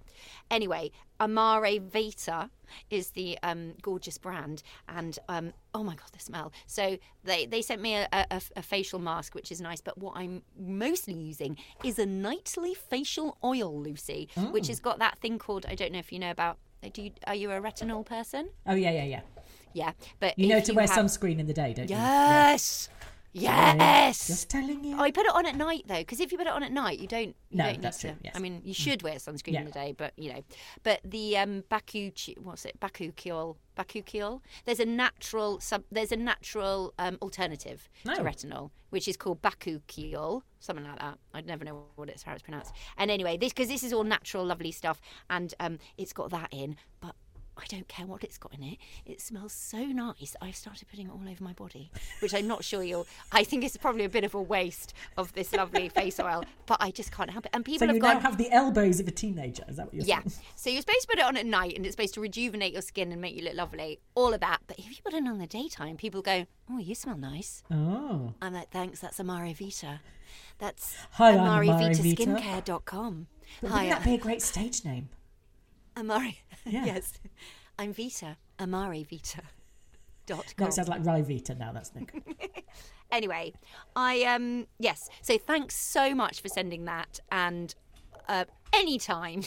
Anyway, Amare Vita is the um, gorgeous brand and um, oh my God, the smell. So they, they sent me a, a, a facial mask, which is nice, but what I'm mostly using is a nightly facial oil, Lucy, oh. which has got that thing called, I don't know if you know about, do you, are you a retinol person? Oh, yeah, yeah, yeah. Yeah, but you know to you wear have... sunscreen in the day, don't yes. you? Yes! Yeah. Yes, just telling you. I put it on at night though, because if you put it on at night, you don't. You no, don't that's need to, true. Yes. I mean, you should wear sunscreen yeah. in the day, but you know. But the um, bakuchi, what's it? Bakuchiol, bakuchiol. There's a natural sub. There's a natural um, alternative no. to retinol, which is called bakuchiol, something like that. I never know what it's how it's pronounced. And anyway, this because this is all natural, lovely stuff, and um, it's got that in, but. I don't care what it's got in it. It smells so nice. I've started putting it all over my body, which I'm not sure you'll... I think it's probably a bit of a waste of this lovely face oil, but I just can't help it. And people so have gone... So you now have the elbows of a teenager, is that what you're yeah. saying? Yeah. So you're supposed to put it on at night and it's supposed to rejuvenate your skin and make you look lovely, all of that. But if you put it on in the daytime, people go, oh, you smell nice. Oh. I'm like, thanks, that's Amare Vita. That's Hi, Amare Vita skincare dot com. Wouldn't that be a great stage name? Amare, yeah. yes. I'm Vita, Amare Vita. Dot com. That sounds like Rye Vita now, that's Nick. Anyway, I, um, yes. So thanks so much for sending that. And uh, anytime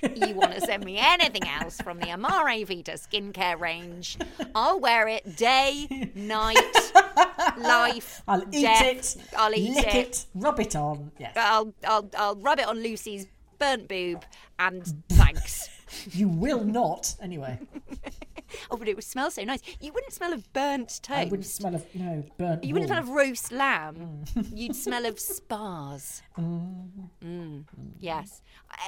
you want to send me anything else from the Amare Vita skincare range, I'll wear it day, night, life, I'll eat death, it, I'll eat lick it, it, rub it on. Yes. I'll, I'll, I'll rub it on Lucy's burnt boob and thanks. works. You will not. Anyway. Oh, but it would smell so nice. You wouldn't smell of burnt toast. I wouldn't smell of, no, burnt You wouldn't wool. smell of roast lamb. Mm. You'd smell of spars. Mm. Mm. Yes.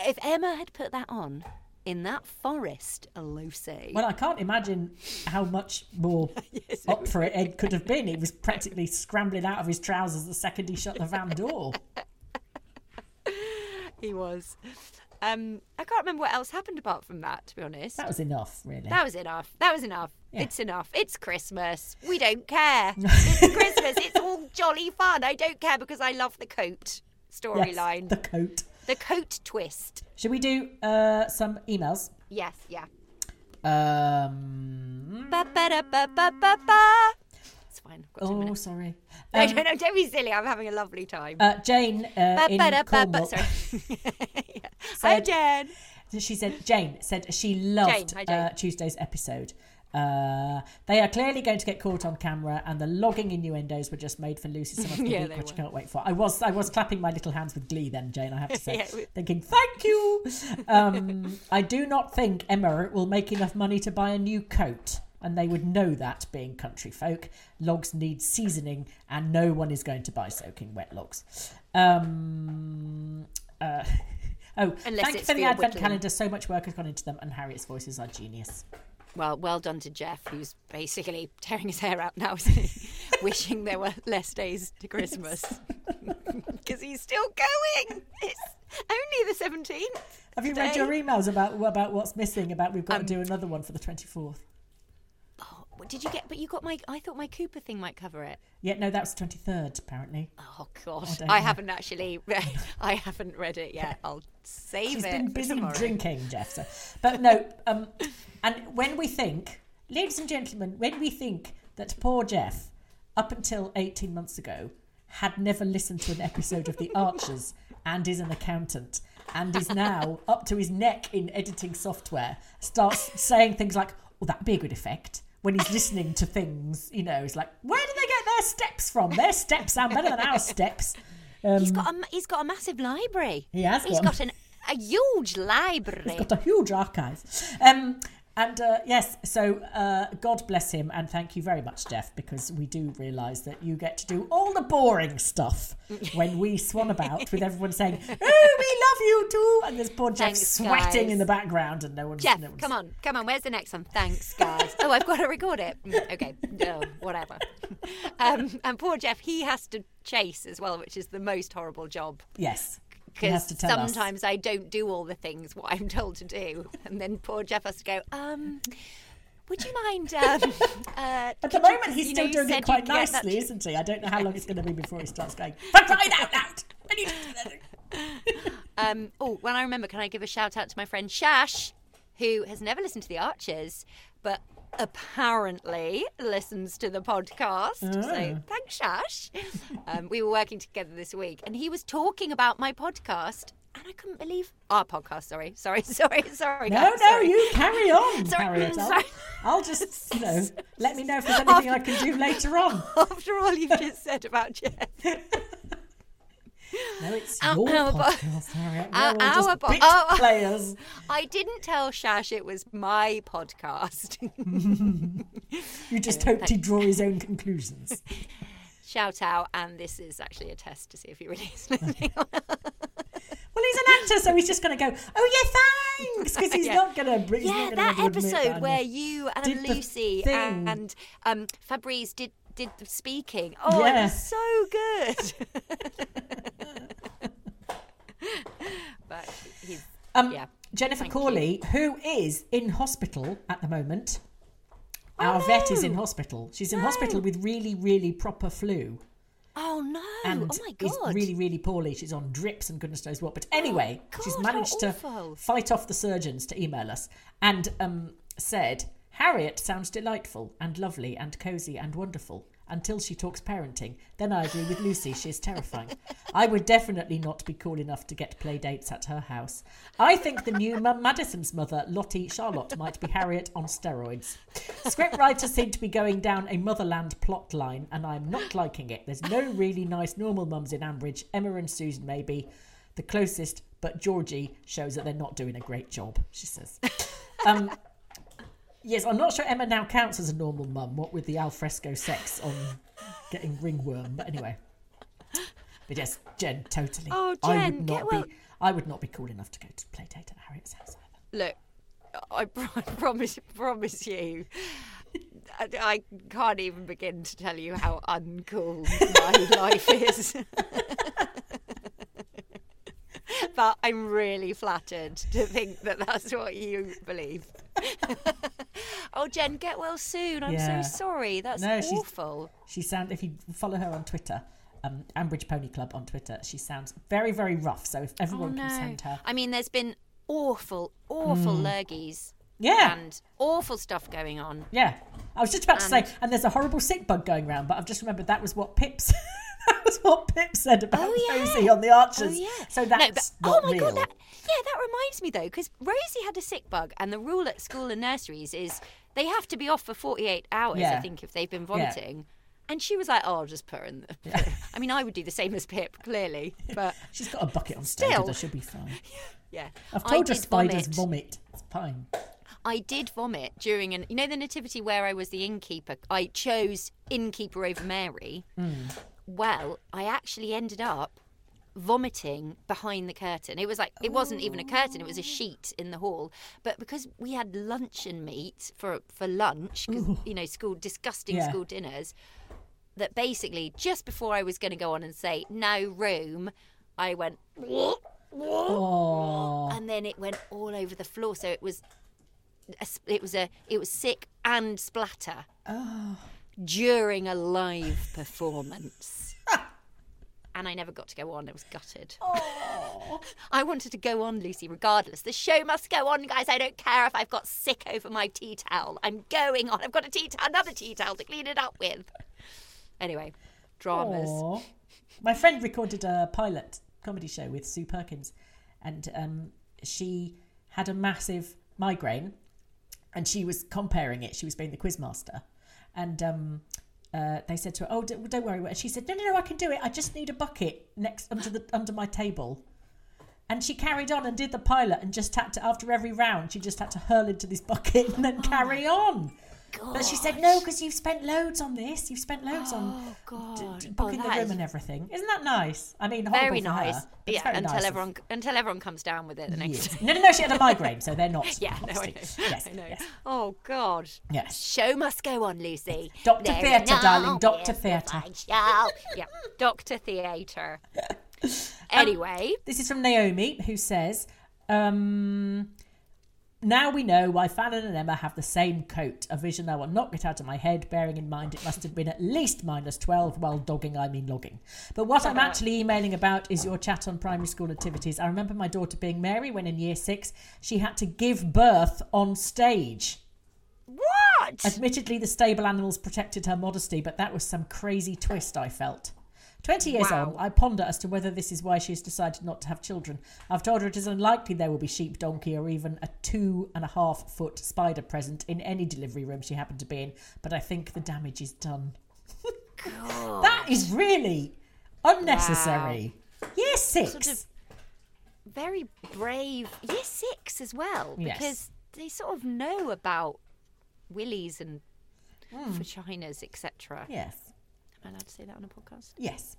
If Emma had put that on in that forest, Lucy. Well, I can't imagine how much more yes, up it for it Ed could have been. He was practically scrambling out of his trousers the second he shut the van door. He was. Um, I can't remember what else happened apart from that, to be honest. That was enough, really. That was enough. That was enough. Yeah. It's enough. It's Christmas. We don't care. It's Christmas. It's all jolly fun. I don't care because I love the coat storyline. Yes, the coat. The coat twist. Should we do uh, some emails? Yes, yeah. Um... Ba-ba-da-ba-ba-ba-ba. It's fine. Oh, sorry. Um, no, no, no, don't be silly. I'm having a lovely time. Uh, Jane uh, in Cornwall. Sorry. Yeah. Said, hi, Jane. She said, Jane said she loved Jane. Hi, Jane. Uh, Tuesday's episode. Uh, they are clearly going to get caught on camera, and the logging innuendos were just made for Lucy. So much good yeah, week, which I can't wait for. I was, I was clapping my little hands with glee then, Jane, I have to say, yeah, we... thinking, thank you. Um, I do not think Emma will make enough money to buy a new coat. And they would know that, being country folk, logs need seasoning, and no one is going to buy soaking wet logs. Um, uh, oh, thank you for the Advent wiggling. Calendar. So much work has gone into them, and Harriet's voices are genius. Well, well done to Jeff, who's basically tearing his hair out now, isn't he? Wishing there were less days to Christmas. Because he's still going. It's only the seventeenth. Have you today. read your emails about about what's missing, about we've got um, to do another one for the twenty-fourth? Did you get, but you got my, I thought my Cooper thing might cover it. Yeah, no, that's twenty-third, apparently. Oh, God. I, I haven't actually, read, I haven't read it yet. I'll save She's it. She's been busy tomorrow. Drinking, Jeff. So. But no, um, and when we think, ladies and gentlemen, when we think that poor Jeff, up until eighteen months ago, had never listened to an episode of The Archers and is an accountant and is now up to his neck in editing software, starts saying things like, well, that'd be a good effect. When he's listening to things, you know, it's like, where do they get their steps from? Their steps sound better than our steps. Um, he's got a he's got a massive library. He has. He's one. got an, a huge library. He's got a huge archive. Um, and uh, yes, so uh, God bless him, and thank you very much, Jeff, because we do realise that you get to do all the boring stuff when we swan about with everyone saying, "Oh, we love you too," and there's poor Jeff Thanks, sweating guys. in the background, and no one's. Jeff, no one's... come on, come on. Where's the next one? Thanks, guys. Oh, I've got to record it. Okay, no, whatever. Um, and poor Jeff, he has to chase as well, which is the most horrible job. Yes. Because sometimes us. I don't do all the things what I'm told to do. And then poor Jeff has to go, um, would you mind... Um, uh, at the moment, you, he's still know, doing it quite nicely, isn't he? I don't know how long it's going to be before he starts going, I'm crying out loud! I need to um, Oh, when I remember, can I give a shout out to my friend Shash, who has never listened to The Archers, but apparently listens to the podcast. Oh. So thanks, Shash. Um, we were working together this week and he was talking about my podcast and I couldn't believe our podcast. Sorry, sorry, sorry, sorry. No, guys, no, sorry. You carry on. Sorry, carry it on. Sorry. I'll just, you know, let me know if there's anything after, I can do later on. After all you've just said about Jeff. No, it's our, your our podcast, Harriet. Our, no, our bo- oh, players. I didn't tell Shash it was my podcast. You just anyway, hoped he'd draw his own conclusions. Shout out, and this is actually a test to see if he really is listening. Well, he's an actor, so he's just going to go, oh, yeah, thanks, because he's yeah. not going to... Yeah, that episode where you and Lucy and, and um, Fabrice did... did the speaking. Oh, yeah. It was so good. But he's, um, yeah. Jennifer Thank Corley, you. who is in hospital at the moment. Oh, Our no. vet is in hospital. She's in no. hospital with really, really proper flu. Oh, no. And oh, my God. Is really, really poorly. She's on drips and goodness knows what. But anyway, oh, God, she's managed to fight off the surgeons to email us and um, said... Harriet sounds delightful and lovely and cosy and wonderful until she talks parenting. Then I agree with Lucy, she is terrifying. I would definitely not be cool enough to get play dates at her house. I think the new Mum Madison's mother, Lottie Charlotte, might be Harriet on steroids. Script writers seem to be going down a motherland plot line and I'm not liking it. There's no really nice normal mums in Ambridge. Emma and Susan maybe. The closest... but Georgie shows that they're not doing a great job, she says. Um, yes, I'm not sure Emma now counts as a normal mum, what with the alfresco sex on getting ringworm, but anyway. But yes, Jen, totally. Oh, Jen, I would not get well. be I would not be cool enough to go to play date at Harriet's house either. Look, I promise, promise you, I, I can't even begin to tell you how uncool my life is. But I'm really flattered to think that that's what you believe. Oh, Jen, get well soon. I'm yeah. so sorry. That's no, awful. She sounds, if you follow her on Twitter, um, Ambridge Pony Club on Twitter, she sounds very, very rough. So if everyone oh, no. can send her. I mean, there's been awful, awful mm. lurgies. Yeah. And awful stuff going on. Yeah. I was just about and... to say, and there's a horrible sick bug going around, but I've just remembered that was what Pips that was what Pip said about oh, yeah. Rosie on The Archers. Oh, yeah. So that's no, but, not oh my real. God, that, yeah, that reminds me, though, because Rosie had a sick bug, and the rule at school and nurseries is they have to be off for forty-eight hours, yeah. I think, if they've been vomiting. Yeah. And she was like, oh, I'll just put her in the... Yeah. I mean, I would do the same as Pip, clearly, but... She's got a bucket on still... stage, she'll be fine. Yeah. I've told her spiders vomit. vomit. It's fine. I did vomit during an... You know the nativity where I was the innkeeper? I chose innkeeper over Mary. Mm. Well, I actually ended up vomiting behind the curtain. It was like, it wasn't even a curtain, it was a sheet in the hall. But because we had luncheon meat for for lunch, because, you know, school, disgusting yeah. school dinners, that basically just before I was going to go on and say, no room, I went... Oh. And then it went all over the floor. So it was... It was a it was sick and splatter oh. during a live performance, and I never got to go on. I was gutted. Oh. I wanted to go on, Lucy. Regardless, the show must go on, guys. I don't care if I've got sick over my tea towel. I'm going on. I've got a tea towel, another tea towel to clean it up with. Anyway, dramas. Aww. My friend recorded a pilot comedy show with Sue Perkins, and um, she had a massive migraine. And she was comparing it. She was being the quizmaster, and um, uh, they said to her, "Oh, don't, don't worry." And she said, "No, no, no, I can do it. I just need a bucket next under the under my table." And she carried on and did the pilot, and just had to after every round, she just had to hurl into this bucket and then oh carry on. Gosh. But she said, "No, because you've spent loads on this. You've spent loads oh, on God. D- d- booking oh, the room is... and everything. Isn't that nice? I mean, very nice. Her, yeah, very until nice everyone of... until everyone comes down with it the next yes. day. No, no, no. She had a migraine, so they're not. yeah, no, I know. Yes, I know. Yes. Oh God. Yes. Show must go on, Lucy. Doctor Theatre, no darling. Doctor Theatre. yeah, Doctor Theatre. Anyway, um, this is from Naomi, who says. Um, Now we know why Fallon and Emma have the same coat, a vision I will not get out of my head, bearing in mind it must have been at least minus twelve while dogging, I mean logging. But what I'm actually emailing about is your chat on primary school activities. I remember my daughter being Mary when in year six, she had to give birth on stage. What? Admittedly, the stable animals protected her modesty, but that was some crazy twist I felt. Twenty years wow. on, I ponder as to whether this is why she has decided not to have children. I've told her it is unlikely there will be sheep, donkey, or even a two and a half foot spider present in any delivery room she happened to be in, but I think the damage is done. God. That is really unnecessary. Wow. Year six. Sort of very brave. Year six as well, because yes. they sort of know about willies and mm. vaginas, et cetera. Yes. Am I allowed to say that on a podcast? Yes.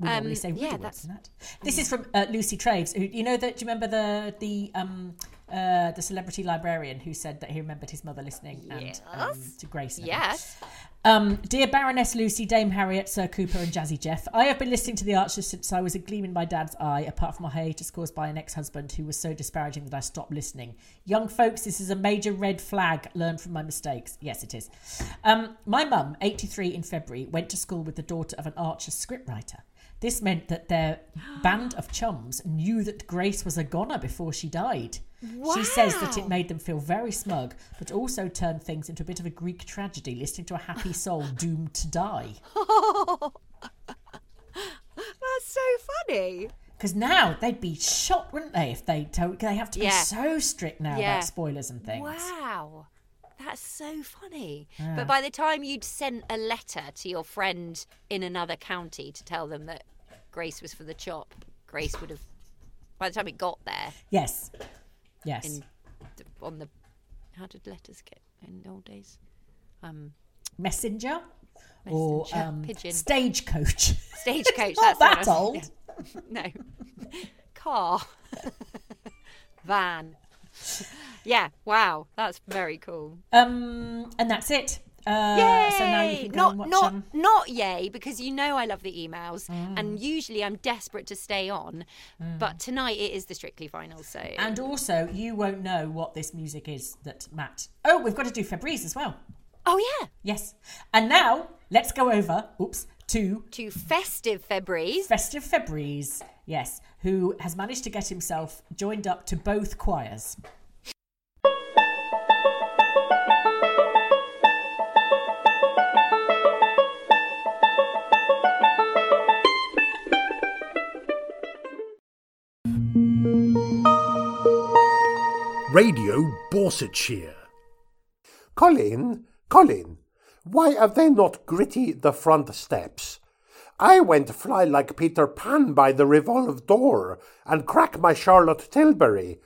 We um, normally say yeah, words in that. This is from uh, Lucy Traves. Who, you know that? Do you remember the the um, uh, the celebrity librarian who said that he remembered his mother listening yes. and um, to Grace? And yes. Um, Dear Baroness Lucy, Dame Harriet, Sir Cooper and Jazzy Jeff, I have been listening to The Archers since I was a gleam in my dad's eye, apart from a hiatus caused by an ex-husband who was so disparaging that I stopped listening. Young folks, this is a major red flag. Learn from my mistakes. Yes, it is. Um, my mum, eighty-three in February, went to school with the daughter of an Archer scriptwriter. This meant that their band of chums knew that Grace was a goner before she died. Wow. She says that it made them feel very smug, but also turned things into a bit of a Greek tragedy, listening to a happy soul doomed to die. Oh, that's so funny. Because now they'd be shot, wouldn't they, if they told... They have to be yeah. so strict now yeah. about spoilers and things. Wow. That's so funny. Yeah. But by the time you'd sent a letter to your friend in another county to tell them that Grace was for the chop, Grace would have by the time it got there. Yes. Yes. In the, on the, how did letters get in the old days? Um, Messenger? Messenger or um, pigeon. Stagecoach. Stagecoach. Not that's that old. No. Car. Van. Yeah, wow, that's very cool. Um, and that's it. Uh, yay! So now you can go not, and watch not, them. Not yay, because you know I love the emails, mm. and usually I'm desperate to stay on, mm. but tonight it is the Strictly final, so... And also, you won't know what this music is that Matt... Oh, we've got to do Febreze as well. Oh, yeah. Yes. And now, let's go over, oops, to... To Festive Febreze. Festive Febreze, yes, who has managed to get himself joined up to both choirs. Radio Borsetshire. Colin, Colin, why have they not gritty the front steps? I went fly like Peter Pan by the revolve door and crack my Charlotte Tilbury.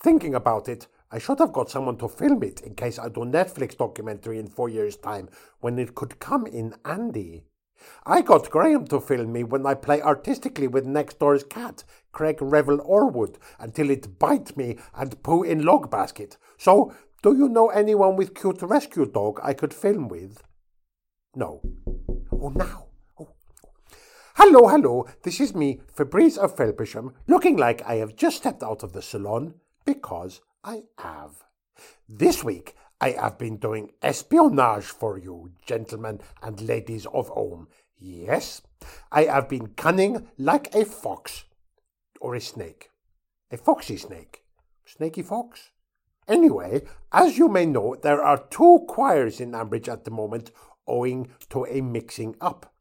Thinking about it, I should have got someone to film it in case I do Netflix documentary in four years' time when it could come in handy. I got Graham to film me when I play artistically with next door's cat, Craig Revel Orwood, until it bite me and poo in log basket. So, do you know anyone with cute rescue dog I could film with? No. Oh, now. Oh. Hello, hello, this is me, Fabrice of Felpersham, looking like I have just stepped out of the salon, because I have. This week, I have been doing espionage for you, gentlemen and ladies of home. Yes, I have been cunning like a fox. Or a snake. A foxy snake. Snaky fox? Anyway, as you may know, there are two choirs in Ambridge at the moment owing to a mixing up.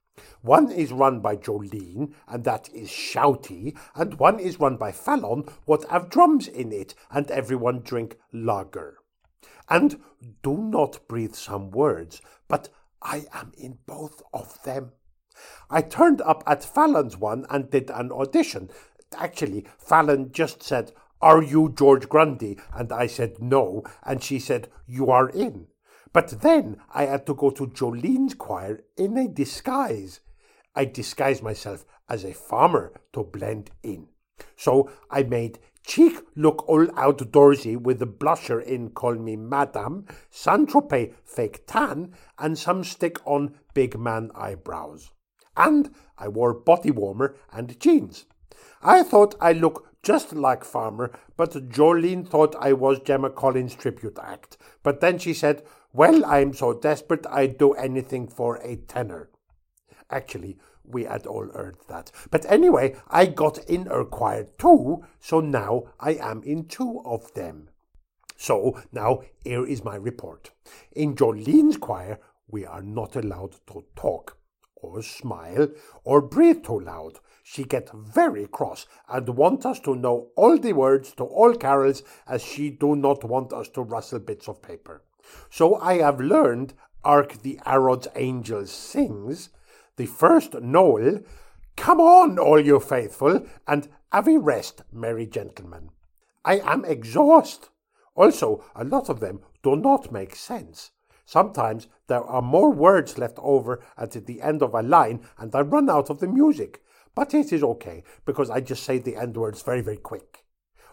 One is run by Jolene, and that is shouty, and one is run by Fallon, what have drums in it, and everyone drink lager. And do not breathe some words, but I am in both of them. I turned up at Fallon's one and did an audition. Actually, Fallon just said, "Are you George Grundy?" And I said, "No." And she said, "You are in." But then I had to go to Jolene's choir in a disguise. I disguised myself as a farmer to blend in. So I made cheek look all outdoorsy with the blusher in Call Me Madame, Saint-Tropez fake tan, and some stick-on big man eyebrows. And I wore body warmer and jeans. I thought I looked just like Farmer, but Jolene thought I was Gemma Collins' tribute act. But then she said, "Well, I'm so desperate I'd do anything for a tenor." Actually, we had all heard that. But anyway, I got in her choir too, so now I am in two of them. So now here is my report. In Jolene's choir, we are not allowed to talk, or smile, or breathe too loud. She gets very cross and wants us to know all the words to all carols, as she do not want us to rustle bits of paper. So I have learned Ark the Arrod's Angel Sings, the first Noel, "Come on, all you faithful," and "Have a rest, merry gentlemen." I am exhausted. Also, a lot of them do not make sense. Sometimes there are more words left over at the end of a line and I run out of the music. But it is okay, because I just say the end words very, very quick.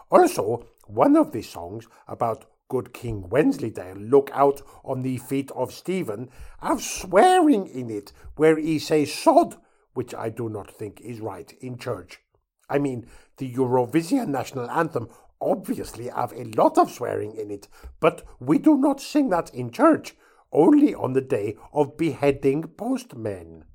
Also, one of the songs about good King Wensleydale, "Look out on the feet of Stephen," have swearing in it, where he says sod, which I do not think is right in church. I mean, the Eurovision national anthem obviously have a lot of swearing in it, but we do not sing that in church, only on the day of beheading postmen.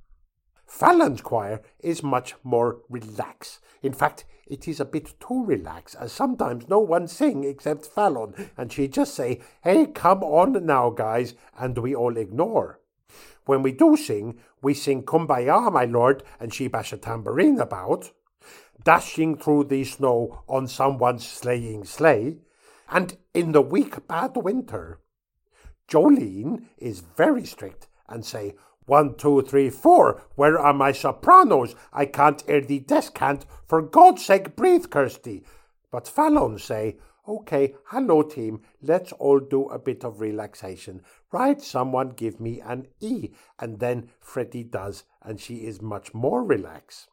Fallon's choir is much more relaxed. In fact, it is a bit too relaxed, as sometimes no one sing except Fallon, and she just say, "Hey, come on now, guys," and we all ignore. When we do sing, we sing "Kumbaya, my lord," and she bash a tambourine about, "Dashing through the snow on someone's sleighing sleigh," and "In the weak, bad winter." Jolene is very strict and say, One, two, three, four. Where are my sopranos? I can't hear the descant. For God's sake, breathe, Kirsty. But Fallon say, OK, hello, team. Let's all do a bit of relaxation. Right, someone give me an E. And then Freddie does, and she is much more relaxed.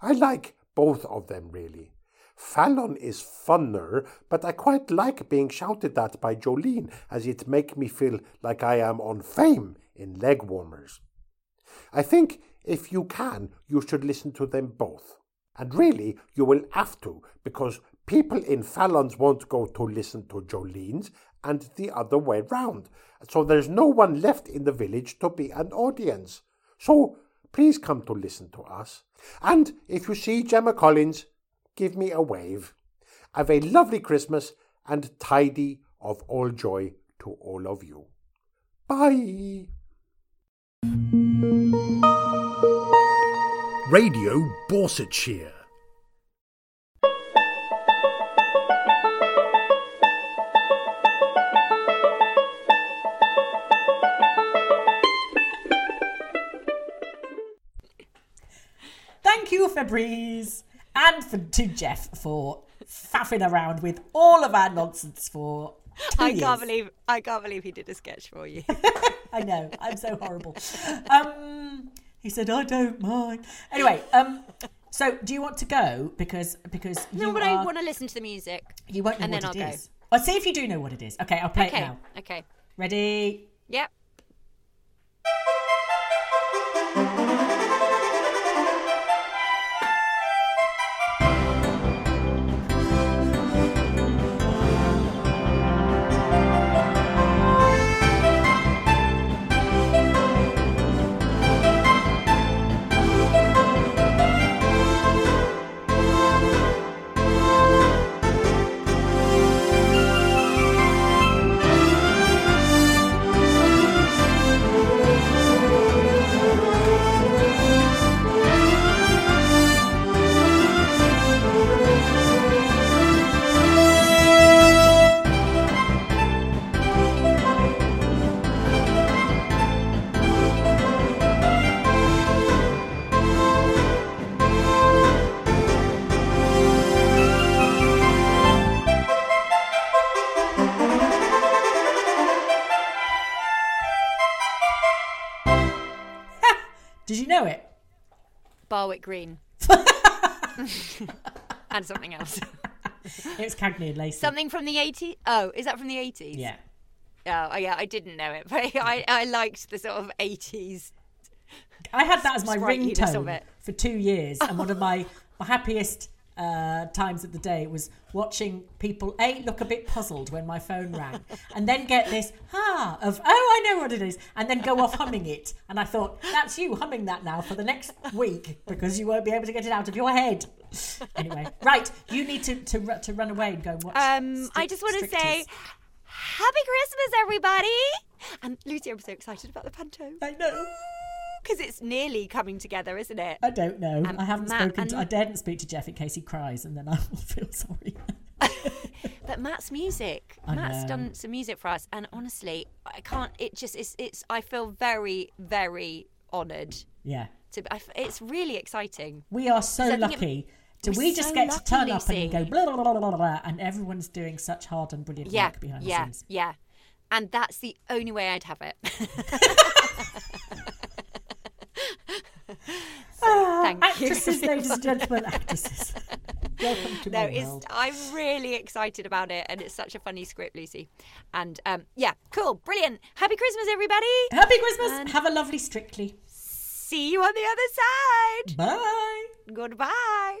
I like both of them, really. Fallon is funner, but I quite like being shouted at by Jolene, as it makes me feel like I am on Fame in leg warmers. I think, if you can, you should listen to them both. And really, you will have to, because people in Fallon's won't go to listen to Jolene's, and the other way round. So there's no one left in the village to be an audience. So please come to listen to us. And if you see Gemma Collins, give me a wave. Have a lovely Christmas, and tidy of all joy to all of you. Bye. Radio Borsetshire. Thank you, Fabrice, and for, to Jeff for faffing around with all of our nonsense for two I years. can't believe I can't believe he did a sketch for you. I know, I'm so horrible. Um, he said, I don't mind. Anyway, um, so do you want to go? Because because you no, but are, I want to listen to the music. You won't know and what then it I'll is. I'll see if you do know what it is. Okay, I'll play okay. it now. Okay. Ready? Yep. Barwick Green and something else. It's Cagney and Lacey. Something from the eighties. Oh, is that from the eighties? Yeah. Oh, yeah. I didn't know it, but I, I liked the sort of eighties. I had that as my ringtone for two years, and one of my, my happiest uh, times of the day was watching people a look a bit puzzled when my phone rang, and then get this ah of oh I know what it is, and then go off humming it. And I thought, that's you humming that now for the next week, because you won't be able to get it out of your head. Anyway, right, you need to to, to run away and go and watch. Um, strict, I just want to say Happy Christmas, everybody! And Lucy, I'm so excited about the panto. I know. Because it's nearly coming together, isn't it? I don't know. Um, I haven't Matt spoken. To, and... I daren't speak to Jeff in case he cries, and then I will feel sorry. But Matt's music. I Matt's know. done some music for us, and honestly, I can't. It just it's. It's. I feel very, very honoured. Yeah. To. I, it's really exciting. We are so lucky. It, Do we just so get lucky, to turn Lucy. up and go blah, blah blah blah blah, and everyone's doing such hard and brilliant yeah, work behind yeah, the scenes. Yeah. Yeah. And that's the only way I'd have it. So, thank ah, actresses, you. Ladies and gentlemen, actresses. Welcome to no, my world. I'm really excited about it, and it's such a funny script, Lucy. And um, yeah, cool, brilliant. Happy Christmas, everybody. Happy Christmas. And have a lovely Strictly. See you on the other side. Bye. Goodbye.